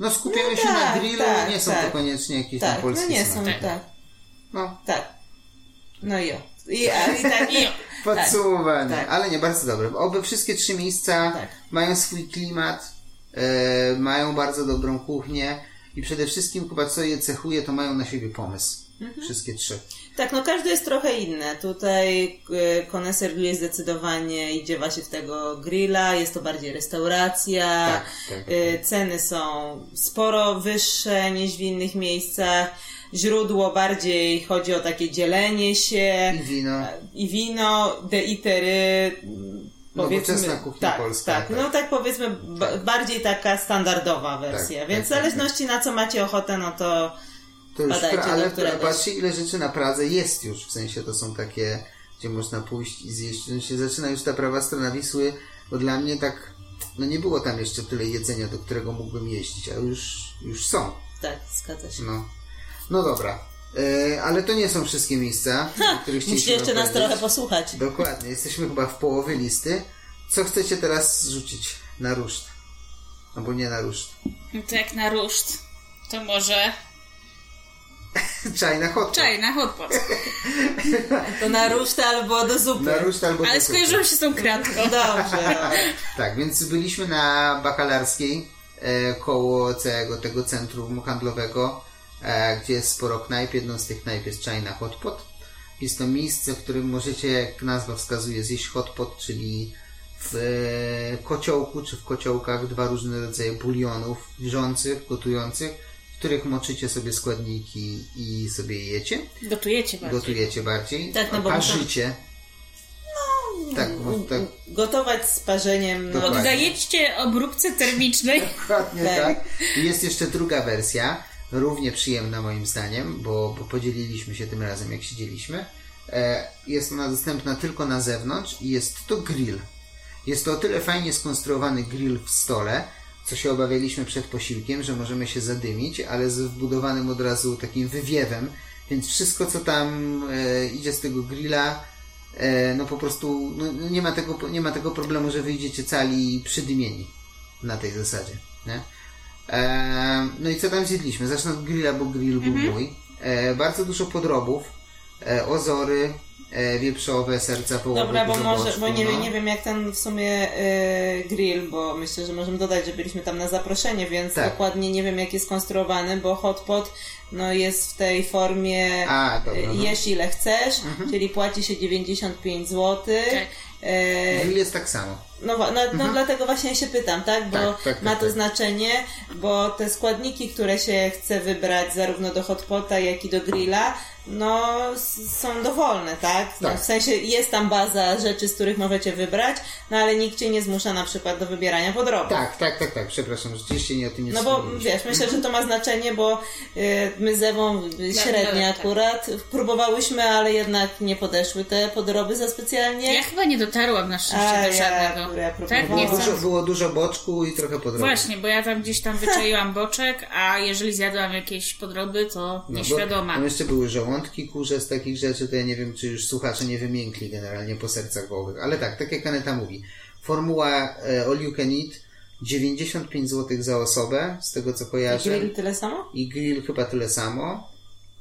No skupiamy się na grillu, nie są to koniecznie jakieś tam polskie smaki. Podsumowanie, ale nie, bardzo dobre. Oby wszystkie 3 miejsca mają swój klimat, mają bardzo dobrą kuchnię i przede wszystkim chyba co je cechuje, to mają na siebie pomysł. Wszystkie 3. Tak, no każdy jest trochę inny. Tutaj Koneser Grillo zdecydowanie idzie właśnie w tego grilla, jest to bardziej restauracja, ceny są sporo wyższe niż w innych miejscach. Źródło bardziej chodzi o takie dzielenie się. I wino, The Eatery, nowoczesna kuchnia polska. Bardziej taka standardowa wersja. Więc w zależności na co macie ochotę, no to To już ale patrzcie, ile rzeczy na Pradze jest już, w sensie to są takie, gdzie można pójść i zjeść. Się zaczyna już ta prawa strona Wisły, bo dla mnie tak, no nie było tam jeszcze tyle jedzenia, do którego mógłbym jeździć, a już są. Tak, zgadza się. No dobra, ale to nie są wszystkie miejsca, o których chcieliśmy musicie jeszcze nas trochę posłuchać. Dokładnie, jesteśmy chyba w połowie listy. Co chcecie teraz rzucić na ruszt? Albo nie na ruszt. No to jak na ruszt, to może... Chajna Hotpot. Chajna Hotpot. To na ruszt albo do zupy. Na ruszt albo ale do zupy. Ale skojarzyło się z tą kratką. Dobrze. Tak, więc byliśmy na Bakalarskiej, koło całego tego centrum handlowego, gdzie jest sporo knajp. Jedną z tych knajp jest Chajna Hotpot. Jest to miejsce, w którym możecie, jak nazwa wskazuje, zjeść hotpot, czyli w kociołku czy w kociołkach dwa różne rodzaje bulionów grzących, gotujących, w których moczycie sobie składniki i sobie jecie. Gotujecie bardziej. Tak, no bo parzycie. No, tak, tak. Gotować z parzeniem. No. Poddajecie obróbce termicznej. Dokładnie tak. Jest jeszcze druga wersja, równie przyjemna moim zdaniem, bo podzieliliśmy się tym razem, jak siedzieliśmy. Jest ona dostępna tylko na zewnątrz i jest to grill. Jest to o tyle fajnie skonstruowany grill w stole, co się obawialiśmy przed posiłkiem, że możemy się zadymić, ale z wbudowanym od razu takim wywiewem, więc wszystko, co tam idzie z tego grilla, no po prostu no, nie ma tego problemu, że wyjdziecie cali przydymieni na tej zasadzie. Nie? No i co tam zjedliśmy? Zacznę od grilla, bo grill był mój. Bardzo dużo podrobów, ozory, wieprzowe, serca połowy. Dobra, bo może, boczku, bo nie wiem jak ten w sumie grill, bo myślę, że możemy dodać, że byliśmy tam na zaproszenie, więc tak. Dokładnie nie wiem jak jest konstruowany, bo hotpot no jest w tej formie jesz ile chcesz, czyli płaci się 95 zł. Tak. Grill jest tak samo. No, dlatego właśnie się pytam, tak? Bo ma to znaczenie, bo te składniki, które się chce wybrać zarówno do hotpota, jak i do grilla, no są dowolne, tak? No, tak. W sensie jest tam baza rzeczy, z których możecie wybrać, no ale nikt cię nie zmusza na przykład do wybierania podrobów. Tak. Przepraszam, rzeczywiście nie o tym nie wspomnieliśmy. No bo wiesz, myślę, że to ma znaczenie, bo my z Ewą średnio akurat próbowałyśmy, ale jednak nie podeszły te podroby za specjalnie. Ja chyba nie dotarłam na szczęście do żadnego. Tak? Było dużo boczku i trochę podrobów. Właśnie, bo ja tam gdzieś tam wyczaiłam boczek, a jeżeli zjadłam jakieś podroby, to nieświadoma. Tam jeszcze były żołądki, kurze z takich rzeczy, to ja nie wiem, czy już słuchacze nie wymiękli generalnie po sercach wołowych. Ale tak jak Aneta mówi. Formuła all you can eat, 95 zł za osobę, z tego co kojarzę. I grill tyle samo? I grill chyba tyle samo.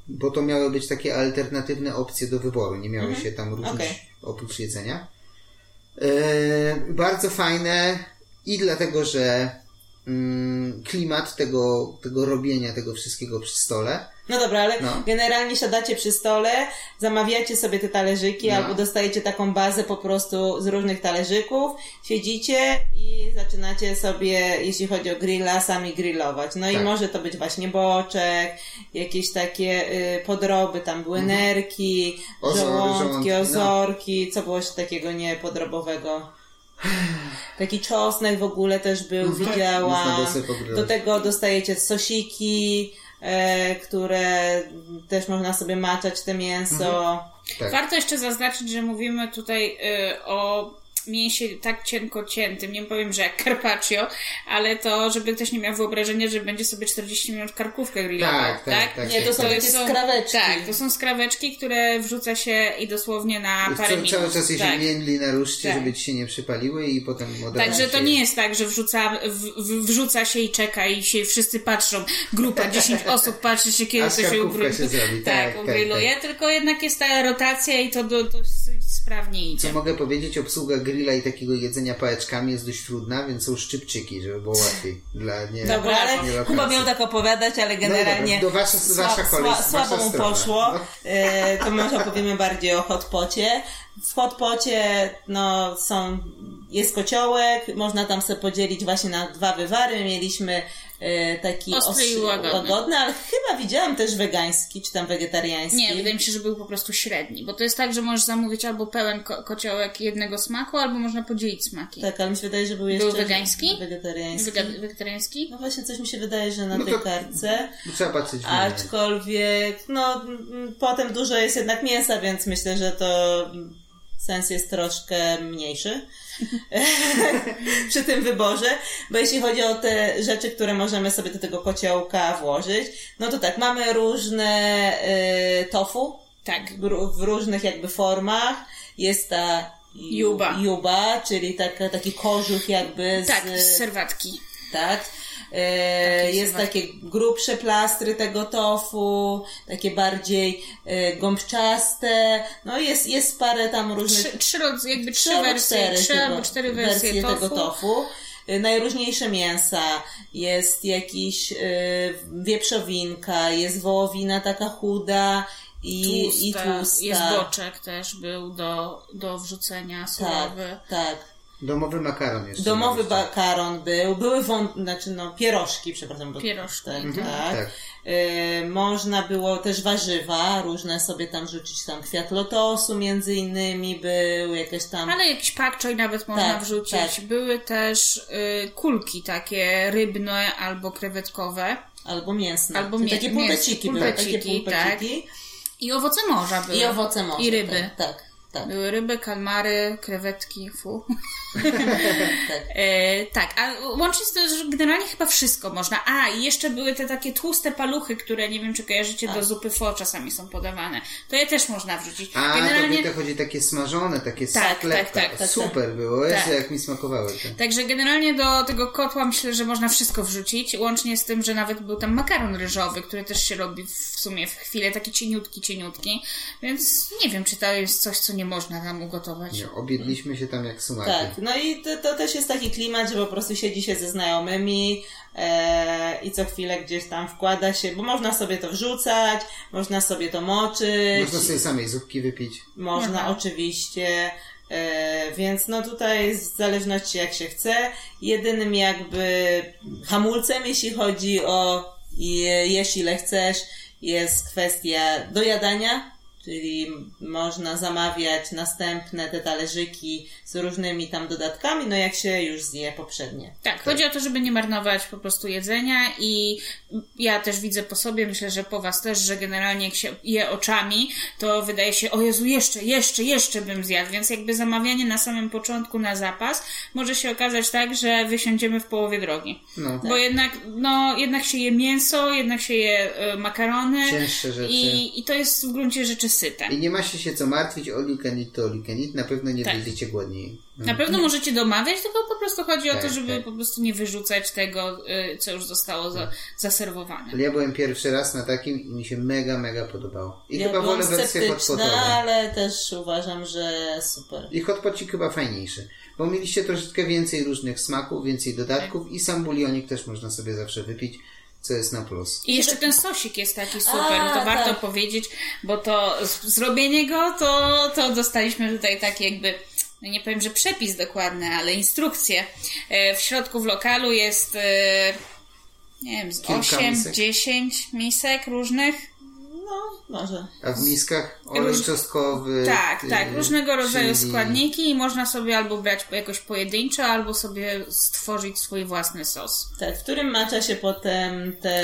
Bo to miały być takie alternatywne opcje do wyboru. Nie miały się tam różnić oprócz jedzenia. Bardzo fajne i dlatego, że klimat tego robienia tego wszystkiego przy stole. No dobra, ale generalnie siadacie przy stole, zamawiacie sobie te talerzyki albo dostajecie taką bazę po prostu z różnych talerzyków, siedzicie i zaczynacie sobie, jeśli chodzi o grilla, sami grillować. No i może to być właśnie boczek, jakieś takie podroby, tam były nerki, żołądki, ozorki, co było jeszcze takiego niepodrobowego? Taki czosnek w ogóle też był, widziałam. Do tego dostajecie sosiki, które też można sobie maczać te mięso. Tak. Warto jeszcze zaznaczyć, że mówimy tutaj o mięsie tak cienko ciętym, nie powiem, że jak carpaccio, ale to, żeby ktoś nie miał wyobrażenia, że będzie sobie 40 minut karkówkę grillować. Tak. Nie, to są skraweczki. Tak, to są skraweczki, które wrzuca się i dosłownie na parę minut. Cały czas je się międli na ruszcie, żeby ci się nie przypaliły i potem od razu. Także to nie jest tak, że wrzuca się i czeka i się wszyscy patrzą. Grupa 10 osób patrzy się, kiedy to się ugrilluje. Tak, tylko jednak jest ta rotacja i to dosyć sprawnie idzie. Co mogę powiedzieć, obsługa grilla i takiego jedzenia pałeczkami jest dość trudna, więc są szczypczyki, żeby było łatwiej. Dobra, ale chyba miał tak opowiadać, ale generalnie słabo mu poszło. To może opowiemy bardziej o hotpocie. W hotpocie są Jest kociołek, można tam sobie podzielić właśnie na dwa wywary. Mieliśmy taki ostry i łagodny, ale chyba widziałam też wegański, czy tam wegetariański. Nie, wydaje mi się, że był po prostu średni, bo to jest tak, że możesz zamówić albo pełen kociołek jednego smaku, albo można podzielić smaki. Tak, ale mi się wydaje, że był jeszcze... Był wegański? Wegetariański. Wegetariański? No właśnie, coś mi się wydaje, że na tej kartce. Trzeba patrzeć. Aczkolwiek, no, potem dużo jest jednak mięsa, więc myślę, że to... Sens jest troszkę mniejszy przy tym wyborze, bo jeśli chodzi o te rzeczy, które możemy sobie do tego kociołka włożyć, no to tak, mamy różne tofu, tak, w różnych jakby formach. Jest ta juba, czyli taki kożuch jakby z... Tak, z serwatki. Tak. Jest takie grubsze plastry tego tofu, takie bardziej gąbczaste, no jest parę tam różnych... Trzy albo cztery wersje tego tofu. Najróżniejsze mięsa, jest jakiś wieprzowinka, jest wołowina taka chuda i tłusta. Jest boczek też był do wrzucenia surowy. Tak. Domowy makaron jeszcze. Domowy makaron był. Były pierożki, przepraszam. Pierożki. Tak. Można było też warzywa różne sobie tam rzucić. Tam kwiat lotosu między innymi był, jakieś tam... Ale jakiś pak choi nawet można wrzucić. Tak. Były też kulki takie rybne albo krewetkowe. Albo mięsne. Takie pulpeciki były. Tak. I owoce morza były. I ryby. Tak. Były ryby, kalmary, krewetki, tak, a łącznie z tym, że generalnie chyba wszystko można. A, i jeszcze były te takie tłuste paluchy, które nie wiem, czy kojarzycie, do zupy pho czasami są podawane. To je też można wrzucić. Generalnie... to chodzi takie smażone, takie sklepka. Tak. Super było, jak mi smakowały. Także generalnie do tego kotła myślę, że można wszystko wrzucić, łącznie z tym, że nawet był tam makaron ryżowy, który też się robi w sumie w chwilę, taki cieniutki, więc nie wiem, czy to jest coś, co nie można tam ugotować. Nie, objedliśmy się tam jak sumaki. Tak, no i to też jest taki klimat, że po prostu siedzi się ze znajomymi i co chwilę gdzieś tam wkłada się, bo można sobie to wrzucać, można sobie to moczyć. Można sobie samej zupki wypić. Można oczywiście, więc no tutaj jest w zależności jak się chce. Jedynym jakby hamulcem, jeśli chodzi o jesz ile chcesz, jest kwestia dojadania. Czyli można zamawiać następne te talerzyki z różnymi tam dodatkami, no jak się już zje poprzednie. Tak, chodzi o to, żeby nie marnować po prostu jedzenia i ja też widzę po sobie, myślę, że po was też, że generalnie jak się je oczami, to wydaje się, o Jezu, jeszcze bym zjadł, więc jakby zamawianie na samym początku na zapas może się okazać tak, że wysiądziemy w połowie drogi. No. Bo jednak się je mięso, jednak się je makarony. Cięższe rzeczy. I to jest w gruncie rzeczy syte. I nie macie się co martwić, all you can eat, na pewno nie będziecie głodni. Na pewno możecie domawiać, tylko po prostu chodzi o to, żeby po prostu nie wyrzucać tego, co już zostało zaserwowane. Ja byłem pierwszy raz na takim i mi się mega podobało. I ja chyba wolę wersję hotpotową. Ale też uważam, że super. I hotpocik chyba fajniejszy, bo mieliście troszeczkę więcej różnych smaków, więcej dodatków i sam bulionik też można sobie zawsze wypić. Co jest na plus. I jeszcze ten sosik jest taki super, warto powiedzieć, bo to zrobienie go, to dostaliśmy tutaj taki jakby, nie powiem, że przepis dokładny, ale instrukcję. W środku w lokalu jest, nie wiem, 8-10 misek różnych. No, może. A w miskach olej czosnkowy. Tak, różnego rodzaju składniki i można sobie albo brać jakoś pojedynczo, albo sobie stworzyć swój własny sos. Tak, w którym macza się potem te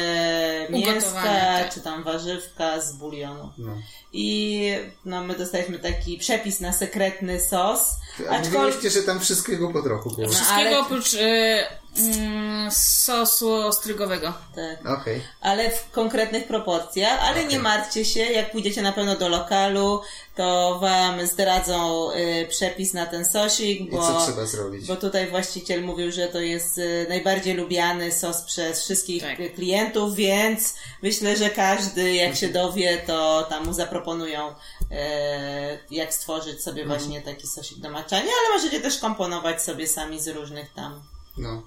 mięska, czy tam warzywka z bulionu. No. I my dostaliśmy taki przepis na sekretny sos. Mówiliście, że tam wszystkiego po trochu było. Wszystkiego oprócz... sosu ostrygowego. Tak. Okay. Ale w konkretnych proporcjach, ale nie martwcie się, jak pójdziecie na pewno do lokalu, to wam zdradzą przepis na ten sosik, bo, i co trzeba zrobić? Bo tutaj właściciel mówił, że to jest najbardziej lubiany sos przez wszystkich klientów, więc myślę, że każdy jak się dowie, to tam mu zaproponują jak stworzyć sobie właśnie taki sosik do maczania, ale możecie też komponować sobie sami z różnych tam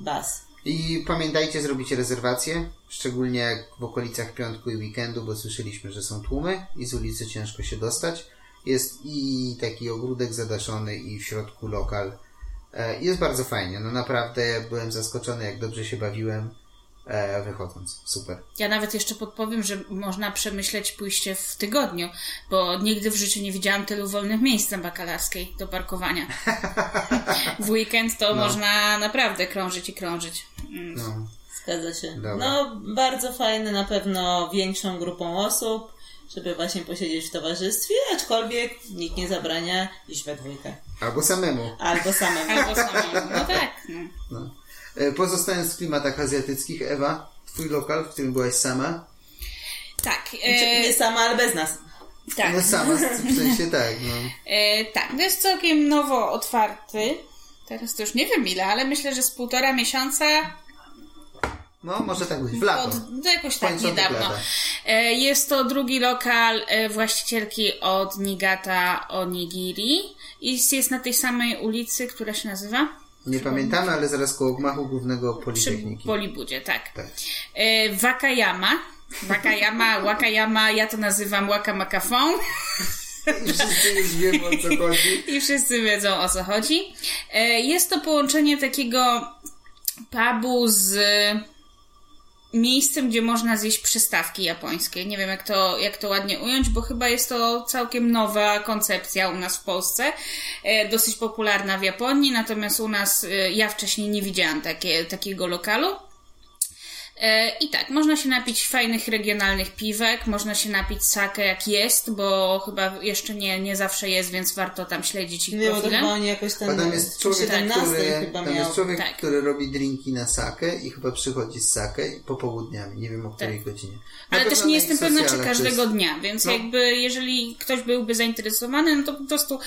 baz. I pamiętajcie, zrobić rezerwację, szczególnie jak w okolicach piątku i weekendu, bo słyszeliśmy, że są tłumy i z ulicy ciężko się dostać. Jest i taki ogródek zadaszony i w środku lokal Jest bardzo fajnie, no naprawdę byłem zaskoczony, jak dobrze się bawiłem wychodząc. Super. Ja nawet jeszcze podpowiem, że można przemyśleć pójście w tygodniu, bo nigdy w życiu nie widziałam tylu wolnych miejsc na Bakalarskiej do parkowania. W weekend to można naprawdę krążyć i krążyć. No. Zgadza się. Dobra. No, bardzo fajne na pewno większą grupą osób, żeby właśnie posiedzieć w towarzystwie, aczkolwiek nikt nie zabrania iść we dwójkę. Albo samemu. No tak. No. Pozostając w klimatach azjatyckich, Ewa, twój lokal, w którym byłaś sama? Tak. Nie sama, ale bez nas. Tak. No sama, w sensie tak. No. Tak, to jest całkiem nowo otwarty. Teraz to już nie wiem ile, ale myślę, że z 1,5 miesiąca... No, może tak być, w lato. No, jakoś tak niedawno. Lata. Jest to drugi lokal właścicielki od Nigata Onigiri i jest na tej samej ulicy, która się nazywa? Nie pamiętamy, ale zaraz koło gmachu głównego Politechniki. Przy Polibudzie, tak. Wakayama, ja to nazywam Wakamakafon. I wszyscy wiedzą o co chodzi. Jest to połączenie takiego pubu z miejscem, gdzie można zjeść przystawki japońskie. Nie wiem, jak to ładnie ująć, bo chyba jest to całkiem nowa koncepcja u nas w Polsce. Dosyć popularna w Japonii, natomiast u nas ja wcześniej nie widziałam takiego lokalu. I tak, można się napić fajnych regionalnych piwek, można się napić sake jak jest, bo chyba jeszcze nie zawsze jest, więc warto tam śledzić ich profilem. Tam jest człowiek, który robi drinki na sake i chyba przychodzi z sake popołudniami, nie wiem o której godzinie. Ale też nie jestem pewna, czy każdego dnia, więc jakby jeżeli ktoś byłby zainteresowany, no to po prostu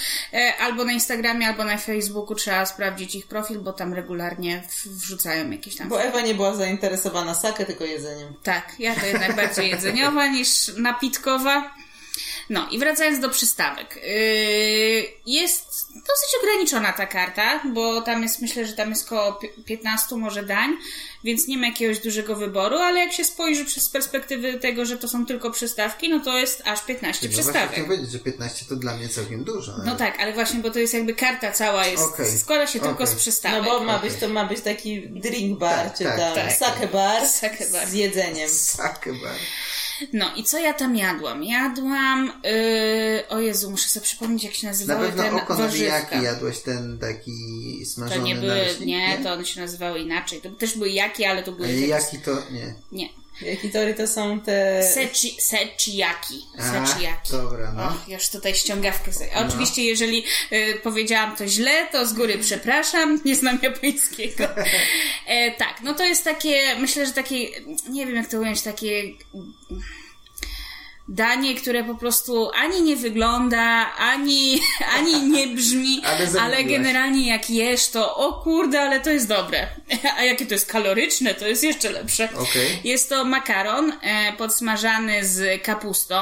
albo na Instagramie, albo na Facebooku trzeba sprawdzić ich profil, bo tam regularnie wrzucają jakieś tam... Bo Ewa nie była zainteresowana sakę, tylko jedzeniem. Tak, ja to jednak bardziej jedzeniowa niż napitkowa. No i wracając do przystawek. Jest dosyć ograniczona ta karta, bo tam jest, myślę, że tam jest koło 15 może dań, więc nie ma jakiegoś dużego wyboru, ale jak się spojrzy z perspektywy tego, że to są tylko przystawki, no to jest aż 15 przystawek. No właśnie, powiedzieć, że 15 to dla mnie całkiem dużo. Ale... No tak, ale właśnie, bo to jest jakby karta cała jest, składa się tylko z przystawek. No bo ma być taki drink bar, czy tam sake bar z jedzeniem. Sake bar. No i co ja tam jadłam? O Jezu, muszę sobie przypomnieć, jak się nazywały te warzywka. Jaki jadłeś ten taki smażony naleśnik? Nie, to one się nazywały inaczej. To też były jaki, ale to były... Ale jaki to... Nie. Jakitory to są te... Sechiyaki. Dobra, no. Och, już tutaj ściągawkę sobie. Oczywiście, jeżeli powiedziałam to źle, to z góry przepraszam, nie znam japońskiego. Tak, no to jest takie, myślę, że takie, nie wiem jak to ująć, takie... danie, które po prostu ani nie wygląda, ani nie brzmi, ale generalnie jak jesz, to o kurde, ale to jest dobre. A jakie to jest kaloryczne, to jest jeszcze lepsze. Okay. Jest to makaron podsmażany z kapustą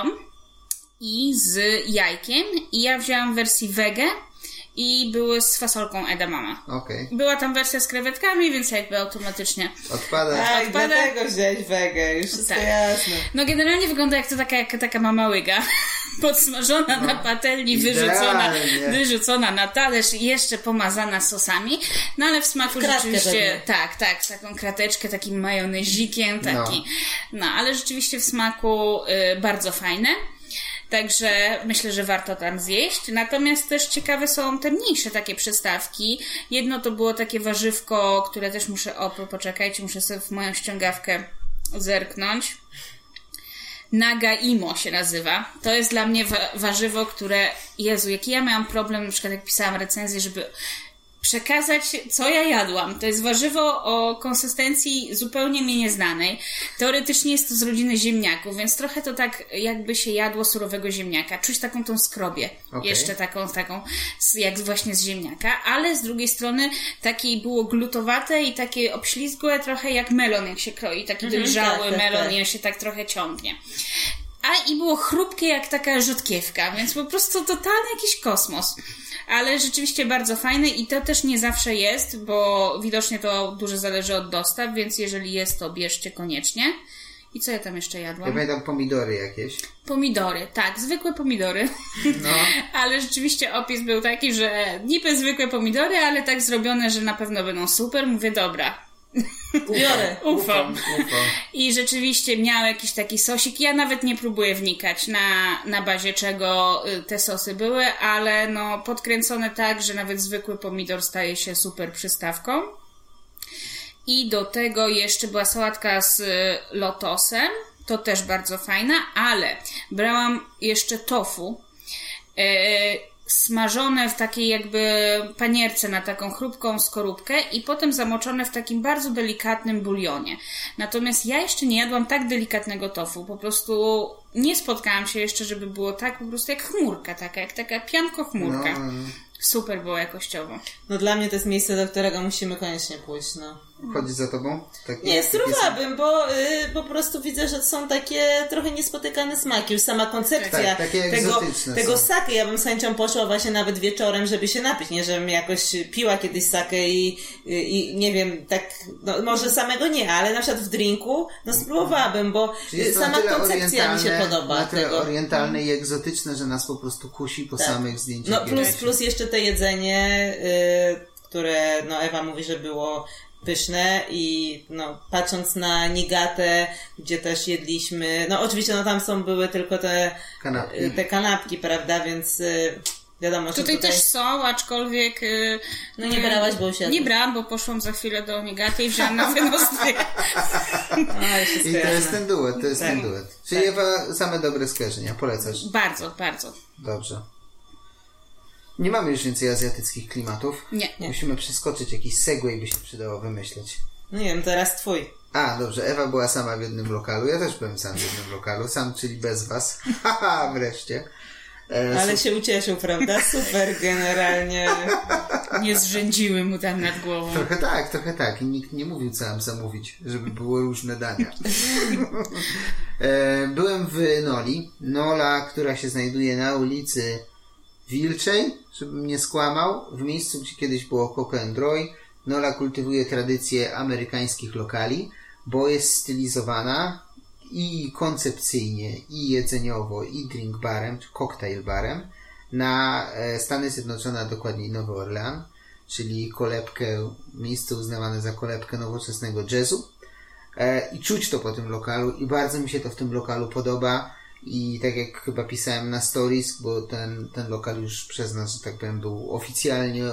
i z jajkiem i ja wzięłam w wersji wege i były z fasolką edamame. Okay. Była tam wersja z krewetkami, więc jakby automatycznie odpada. Dlatego wziąć wege, już wszystko jasne. No generalnie wygląda jak to taka mama łyga. Podsmażona na patelni, wyrzucona na talerz i jeszcze pomazana sosami. No ale w smaku rzeczywiście... Tak, taką krateczkę, takim majonezikiem, taki. No, ale rzeczywiście w smaku bardzo fajne. Także myślę, że warto tam zjeść. Natomiast też ciekawe są te mniejsze takie przystawki. Jedno to było takie warzywko, które też muszę... poczekajcie, muszę sobie w moją ściągawkę zerknąć. Nagaimo się nazywa. To jest dla mnie warzywo, które... Jezu, jaki ja miałam problem, na przykład jak pisałam recenzję, żeby przekazać, co ja jadłam. To jest warzywo o konsystencji zupełnie mi nieznanej. Teoretycznie jest to z rodziny ziemniaków, więc trochę to tak jakby się jadło surowego ziemniaka. Czuć taką tą skrobię. Okay. Jeszcze taką jak właśnie z ziemniaka, ale z drugiej strony takie było glutowate i takie obślizgłe, trochę jak melon, jak się kroi. Taki dojrzały melon i on się tak trochę ciągnie. A i było chrupkie jak taka rzutkiewka, więc po prostu totalny jakiś kosmos. Ale rzeczywiście bardzo fajny i to też nie zawsze jest, bo widocznie to dużo zależy od dostaw, więc jeżeli jest, to bierzcie koniecznie. I co ja tam jeszcze jadłam? Ja pamiętam pomidory jakieś. Pomidory, tak, zwykłe pomidory. No. Ale rzeczywiście opis był taki, że niby zwykłe pomidory, ale tak zrobione, że na pewno będą super. Mówię, dobra. Ufam. I rzeczywiście miał jakiś taki sosik. Ja nawet nie próbuję wnikać na bazie czego te sosy były, ale no podkręcone tak, że nawet zwykły pomidor staje się super przystawką. I do tego jeszcze była sałatka z lotosem. To też bardzo fajna, ale brałam jeszcze tofu. Smażone w takiej jakby panierce na taką chrupką skorupkę i potem zamoczone w takim bardzo delikatnym bulionie. Natomiast ja jeszcze nie jadłam tak delikatnego tofu. Po prostu nie spotkałam się jeszcze, żeby było tak po prostu jak chmurka taka, jak taka pianko-chmurka. No. Super było jakościowo. No dla mnie to jest miejsce, do którego musimy koniecznie pójść, no. Chodzi za tobą? Tak, nie, spróbowałabym, bo po prostu widzę, że są takie trochę niespotykane smaki. Już sama koncepcja tak, tego sake. Ja bym z chęcią poszła właśnie nawet wieczorem, żeby się napić. Nie, żebym jakoś piła kiedyś sake i nie wiem, tak, no, może samego nie, ale na przykład w drinku, no spróbowałabym, bo sama koncepcja mi się podoba. Na tyle tego orientalne i egzotyczne, że nas po prostu kusi po samych zdjęciach. No plus jeszcze to jedzenie, które no Ewa mówi, że było pyszne i no, patrząc na Nigatę, gdzie też jedliśmy, no oczywiście no, tam były tylko te kanapki, prawda, więc wiadomo, że tutaj też są, aczkolwiek no nie brałaś, bo się nie brałam, bo poszłam za chwilę do Nigaty i wziąłam na wynos dwie. I to jest ten duet, Czyli tak. Ewa, same dobre skojarzenia, polecasz? Bardzo, bardzo. Dobrze. Nie mamy już więcej azjatyckich klimatów. Nie. Musimy przeskoczyć jakiś segway, by się przydało wymyśleć. No nie wiem, teraz twój. A, dobrze, Ewa była sama w jednym lokalu. Ja też byłem sam w jednym lokalu. Sam, czyli bez was. Haha, wreszcie. Ale się ucieszył, prawda? Super, generalnie. Nie zrzędziły mu tam nad głową. Trochę tak. I nikt nie mówił, co mam zamówić, żeby było różne dania. Byłem w Noli. Nola, która się znajduje na ulicy Wilczej, żebym nie skłamał, w miejscu, gdzie kiedyś było Coco and Roy. Nola kultywuje tradycje amerykańskich lokali, bo jest stylizowana i koncepcyjnie, i jedzeniowo, i drink barem, czy koktajl barem na Stany Zjednoczone, a dokładniej Nowy Orlean, czyli kolebkę, miejsce uznawane za kolebkę nowoczesnego jazzu. I czuć to po tym lokalu i bardzo mi się to w tym lokalu podoba. I tak jak chyba pisałem na stories, bo ten lokal już przez nas, że tak powiem, był oficjalnie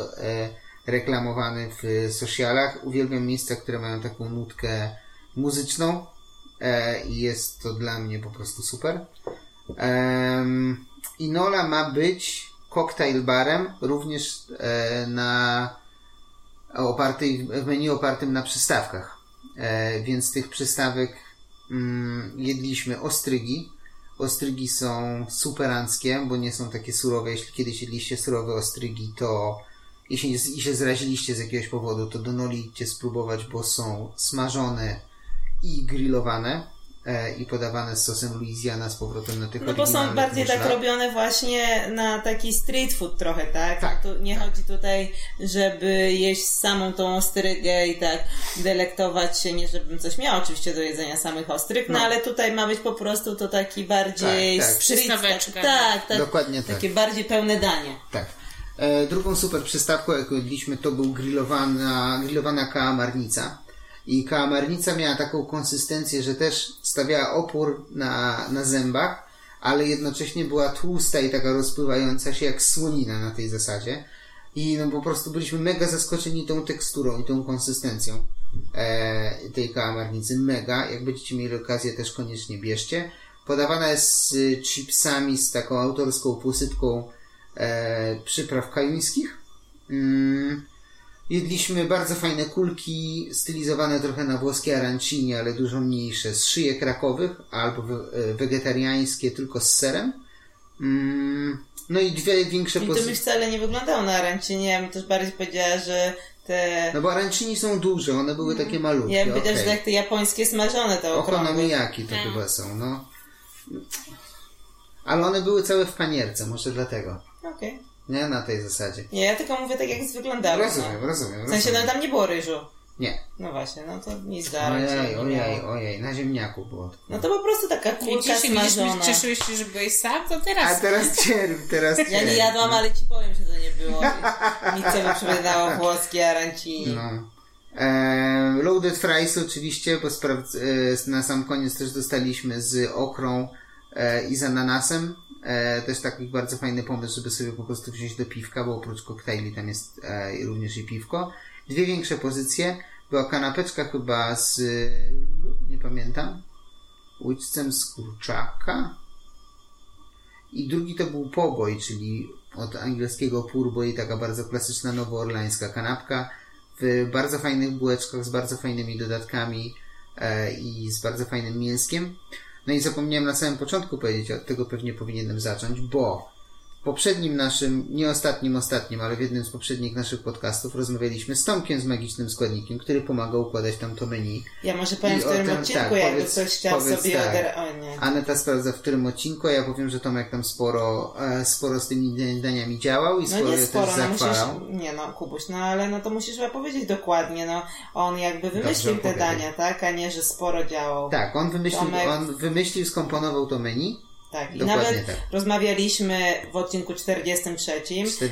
reklamowany w socialach. Uwielbiam miejsca, które mają taką nutkę muzyczną i jest to dla mnie po prostu super. I Nola ma być koktajl barem również w menu opartym na przystawkach. Więc tych przystawek jedliśmy ostrygi. Ostrygi są superanckie, bo nie są takie surowe. Jeśli kiedyś jedliście surowe ostrygi, to jeśli się zraziliście z jakiegoś powodu, to do Noli idźcie spróbować, bo są smażone i grillowane i podawane z sosem Louisiana z powrotem na tych oryginalnych. No bo są bardziej tak robione właśnie na taki street food trochę, tak? Tak. Chodzi tutaj, żeby jeść samą tą ostrygę i tak delektować się, nie żebym coś miała oczywiście do jedzenia samych ostryg, no ale tutaj ma być po prostu to taki bardziej street, tak. Dokładnie tak. Takie bardziej pełne danie. Tak. Drugą super przystawką, jaką jedliśmy, to był grillowana kałamarnica. I kałamarnica miała taką konsystencję, że też stawiała opór na zębach, ale jednocześnie była tłusta i taka rozpływająca się jak słonina na tej zasadzie. I no po prostu byliśmy mega zaskoczeni tą teksturą i tą konsystencją tej kałamarnicy. Mega. Jak będziecie mieli okazję, też koniecznie bierzcie. Podawana jest z chipsami, z taką autorską posypką przypraw kajuńskich. Jedliśmy bardzo fajne kulki, stylizowane trochę na włoskie arancini, ale dużo mniejsze, z szyjek rakowych, albo wegetariańskie, tylko z serem. No i dwie większe pozycje. I to by wcale nie wyglądało na arancini, ja bym też bardziej powiedziała, że te... No bo arancini są duże, one były takie malutkie. Ja bym powiedziała, że jak te japońskie smażone to okrągłe. Okonomiyaki to chyba są, no. Ale one były całe w panierce, może dlatego. Okej. Nie na tej zasadzie. Nie, ja tylko mówię tak, jak wyglądało. Rozumiem. W sensie, tam nie było ryżu. Nie. No właśnie, no to nic dalej. Ojej, na ziemniaku było. No to po prostu taka kulka smażona. Cieszyłeś się, że byłeś sam, to teraz... A teraz cierp. Ja nie jadłam, ale ci powiem, że to nie było. Nic co mi przypominało włoskie arancini. No. Loaded fries oczywiście, bo na sam koniec też dostaliśmy z okrą i z ananasem. Też taki bardzo fajny pomysł, żeby sobie po prostu wziąć do piwka, bo oprócz koktajli tam jest również i piwko. Dwie większe pozycje. Była kanapeczka chyba z... nie pamiętam. Łódźcem z kurczaka. I drugi to był poboj, czyli od angielskiego purboj, taka bardzo klasyczna nowoorlańska kanapka w bardzo fajnych bułeczkach, z bardzo fajnymi dodatkami i z bardzo fajnym mięskiem. No i zapomniałem na samym początku powiedzieć, od tego pewnie powinienem zacząć, bo w poprzednim naszym, nie ostatnim, ale w jednym z poprzednich naszych podcastów rozmawialiśmy z Tomkiem z Magicznym Składnikiem, który pomaga układać tam to menu. Ja może powiem, w którym odcinku, jakby coś chciał sobie nie. Aneta sprawdza, w którym odcinku, a ja powiem, że Tomek tam sporo z tymi daniami działał i sporo też zachwalał. Kubuś, ale to musisz chyba powiedzieć dokładnie, on jakby wymyślił te dania, tak, a nie, że sporo działał. Tak, on wymyślił, skomponował to menu. Tak, i dokładnie nawet tak. Rozmawialiśmy w odcinku 43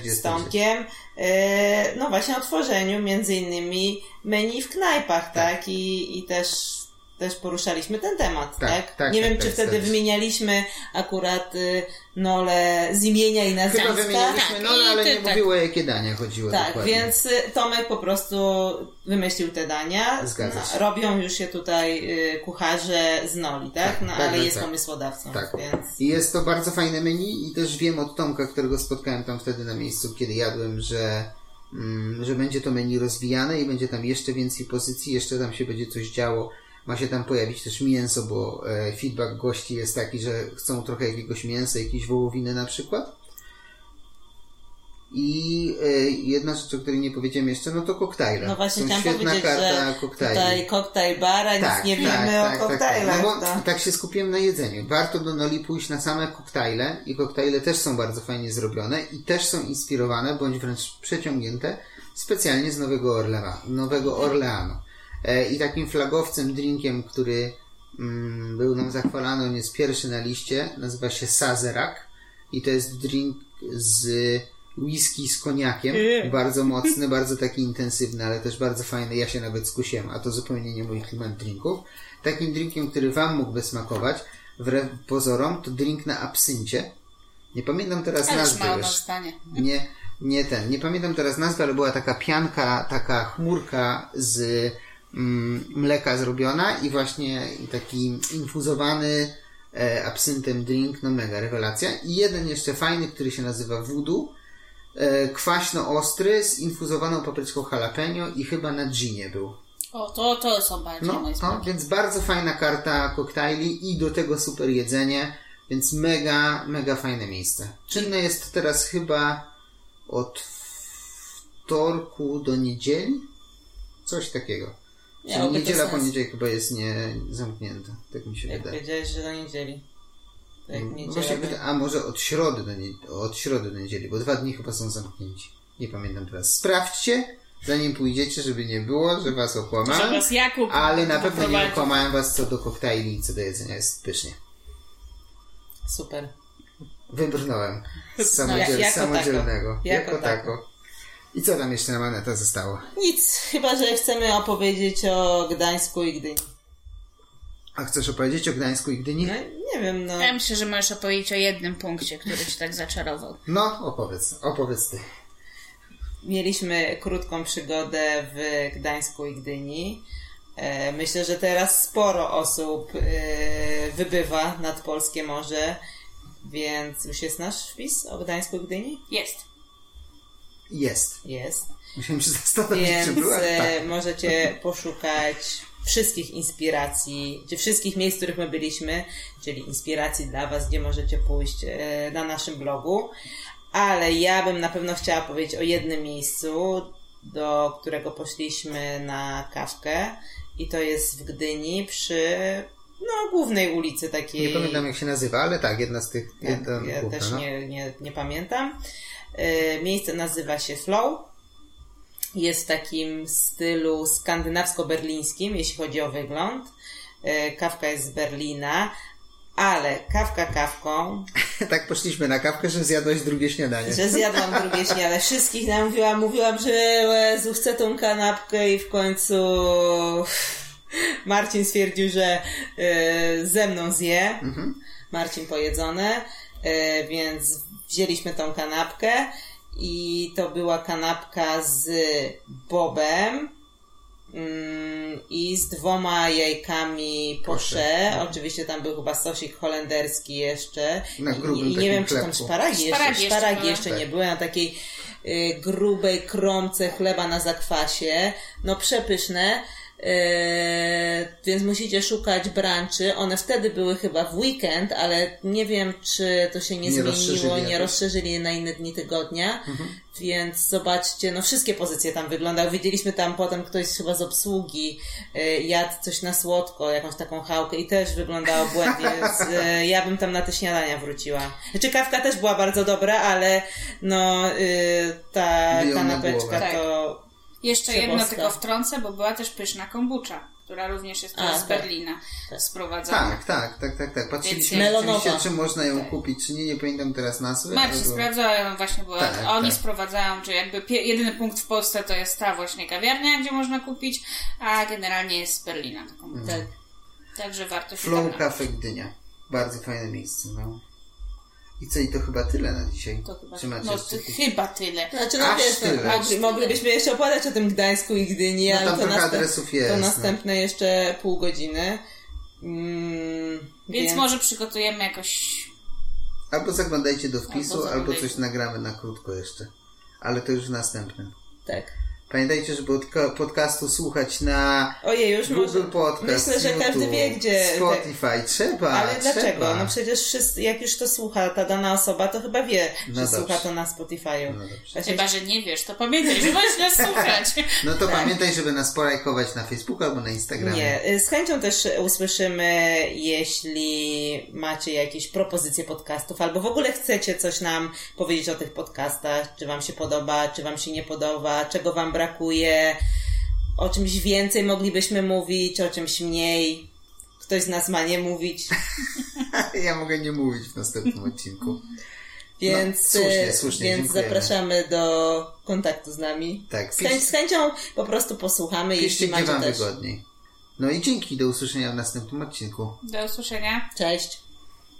z Tomkiem, właśnie o tworzeniu między innymi menu w knajpach, tak? I też poruszaliśmy ten temat, tak? Nie wiem, czy wtedy wymienialiśmy akurat Nolę z imienia i nazwiska. Chyba wymienialiśmy Nolę, ale nie mówiło, jakie dania chodziło dokładnie. Tak, więc Tomek po prostu wymyślił te dania. Robią już je tutaj kucharze z Noli, tak? Jest pomysłodawcą. Tak. Więc... I jest to bardzo fajne menu i też wiem od Tomka, którego spotkałem tam wtedy na miejscu, kiedy jadłem, że będzie to menu rozwijane i będzie tam jeszcze więcej pozycji, jeszcze tam się będzie coś działo. Ma się tam pojawić też mięso, bo feedback gości jest taki, że chcą trochę jakiegoś mięsa, jakiejś wołowiny na przykład. I jedna rzecz, o której nie powiedziałem jeszcze, to koktajle. No właśnie, tam powiedzieć, że koktajli. Tutaj koktajl bara, nic nie wiemy o koktajlach. Tak się skupiłem na jedzeniu. Warto do Noli pójść na same koktajle i koktajle też są bardzo fajnie zrobione i też są inspirowane, bądź wręcz przeciągnięte specjalnie z Nowego Orleanu. I takim flagowcem, drinkiem, który był nam zachwalany, on jest pierwszy na liście, nazywa się Sazerac i to jest drink z whisky z koniakiem, bardzo mocny, bardzo taki intensywny, ale też bardzo fajny, ja się nawet skusiłem, a to zupełnie nie mój klimat drinków. Takim drinkiem, który wam mógłby smakować, wbrew pozorom, to drink na absyncie. Nie pamiętam teraz nazwy. Nie pamiętam teraz nazwy, ale była taka pianka, taka chmurka z mleka zrobiona i właśnie taki infuzowany absyntem drink, mega rewelacja. I jeden jeszcze fajny, który się nazywa Voodoo, kwaśno-ostry z infuzowaną papryczką jalapeno i chyba na ginie był. O, to są bardziej moje smaki. Więc bardzo fajna karta koktajli i do tego super jedzenie, więc mega, mega fajne miejsce. Czynne jest teraz chyba od wtorku do niedzieli? Coś takiego. Czyli niedziela, poniedziałek chyba jest nie zamknięta. Tak mi się wydaje. Jak powiedziałeś, że do niedzieli. A może od środy do niedzieli, bo 2 dni chyba są zamknięci. Nie pamiętam teraz. Sprawdźcie, zanim pójdziecie, żeby nie było, że was okłamałem. Że was Jakub. Ale na pewno nie okłamałem was co do koktajli i co do jedzenia. Jest pysznie. Super. Wybrnąłem z samodzielnego. Jako tako. I co tam jeszcze na maneta zostało? Nic, chyba że chcemy opowiedzieć o Gdańsku i Gdyni. A chcesz opowiedzieć o Gdańsku i Gdyni? Nie wiem, Ja myślę, że możesz opowiedzieć o jednym punkcie, który cię tak zaczarował. Opowiedz ty. Mieliśmy krótką przygodę w Gdańsku i Gdyni. Myślę, że teraz sporo osób wybywa nad Polskie Morze. Więc już jest nasz wpis o Gdańsku Gdyni? Jest. Musimy się zastanowić, czy była. Więc możecie poszukać wszystkich inspiracji, czy wszystkich miejsc, w których my byliśmy, czyli inspiracji dla was, gdzie możecie pójść na naszym blogu. Ale ja bym na pewno chciała powiedzieć o jednym miejscu, do którego poszliśmy na kawkę i to jest w Gdyni przy... głównej ulicy takiej... Nie pamiętam, jak się nazywa, ale tak, jedna z tych... Tak, ja też nie pamiętam. Miejsce nazywa się Flow jest w takim stylu skandynawsko-berlińskim, jeśli chodzi o wygląd. Kawka jest z Berlina, ale kawka kawką. Tak poszliśmy na kawkę, że zjadłeś drugie śniadanie. Że zjadłam drugie śniadanie. Wszystkich namówiłam, mówiłam, że chcę tą kanapkę i w końcu Marcin stwierdził, że ze mną zje. Mhm. Marcin pojedzone, więc wzięliśmy tą kanapkę i to była kanapka z bobem i z 2 jajkami poché. No. Oczywiście tam był chyba sosik holenderski jeszcze. Na grubym, I nie wiem, chlebku. Czy tam szparagi jeszcze nie były. Na takiej grubej kromce chleba na zakwasie. No przepyszne. Więc musicie szukać branczy. One wtedy były chyba w weekend, ale nie wiem, czy to się nie zmieniło, rozszerzyli na inne dni tygodnia, więc zobaczcie, no wszystkie pozycje tam wyglądały. Widzieliśmy tam potem ktoś chyba z obsługi jadł coś na słodko, jakąś taką chałkę i też wyglądało błędnie, więc ja bym tam na te śniadania wróciła. Znaczy kawka też była bardzo dobra, ale no ta kanapeczka to... Jeszcze jedno tylko wtrącę, bo była też pyszna kombucza, która również jest z Berlina sprowadzona. Tak. Patrzyliśmy, czy można ją kupić, czy nie pamiętam teraz nazwy. Marcin sprawdzała ją właśnie, bo oni sprowadzają, czy jakby jedyny punkt w Polsce to jest ta właśnie kawiarnia, gdzie można kupić, a generalnie jest z Berlina. Także warto się Flow Cafe Gdynia. Bardzo fajne miejsce, no. I to chyba tyle na dzisiaj. To chyba tyle. Znaczy, tyle. Moglibyśmy jeszcze opowiadać o tym Gdańsku i Gdyni, ale to następne jeszcze pół godziny. Więc może przygotujemy jakoś... Albo zaglądajcie do wpisu, albo coś nagramy na krótko jeszcze. Ale to już w następnym. Tak. Pamiętajcie, żeby podcastu słuchać na Google Podcast, myślę, że YouTube, każdy wie gdzie. Spotify. Trzeba. Ale dlaczego? No przecież wszyscy, jak już to słucha ta dana osoba, to chyba wie, że słucha to na Spotify'u. No chyba, że nie wiesz, to pamiętaj, że masz nas słuchać. No to pamiętaj, żeby nas polajkować na Facebooku albo na Instagramie. Nie, z chęcią też usłyszymy, jeśli macie jakieś propozycje podcastów, albo w ogóle chcecie coś nam powiedzieć o tych podcastach, czy wam się podoba, czy wam się nie podoba, czego wam brakuje, o czymś więcej moglibyśmy mówić, o czymś mniej. Ktoś z nas ma nie mówić. Ja mogę nie mówić w następnym odcinku. Więc dziękujemy. Zapraszamy do kontaktu z nami. Tak, z chęcią po prostu posłuchamy. Piszcie, jeśli macie, gdzie wam wygodniej. No i dzięki, do usłyszenia w następnym odcinku. Do usłyszenia. Cześć.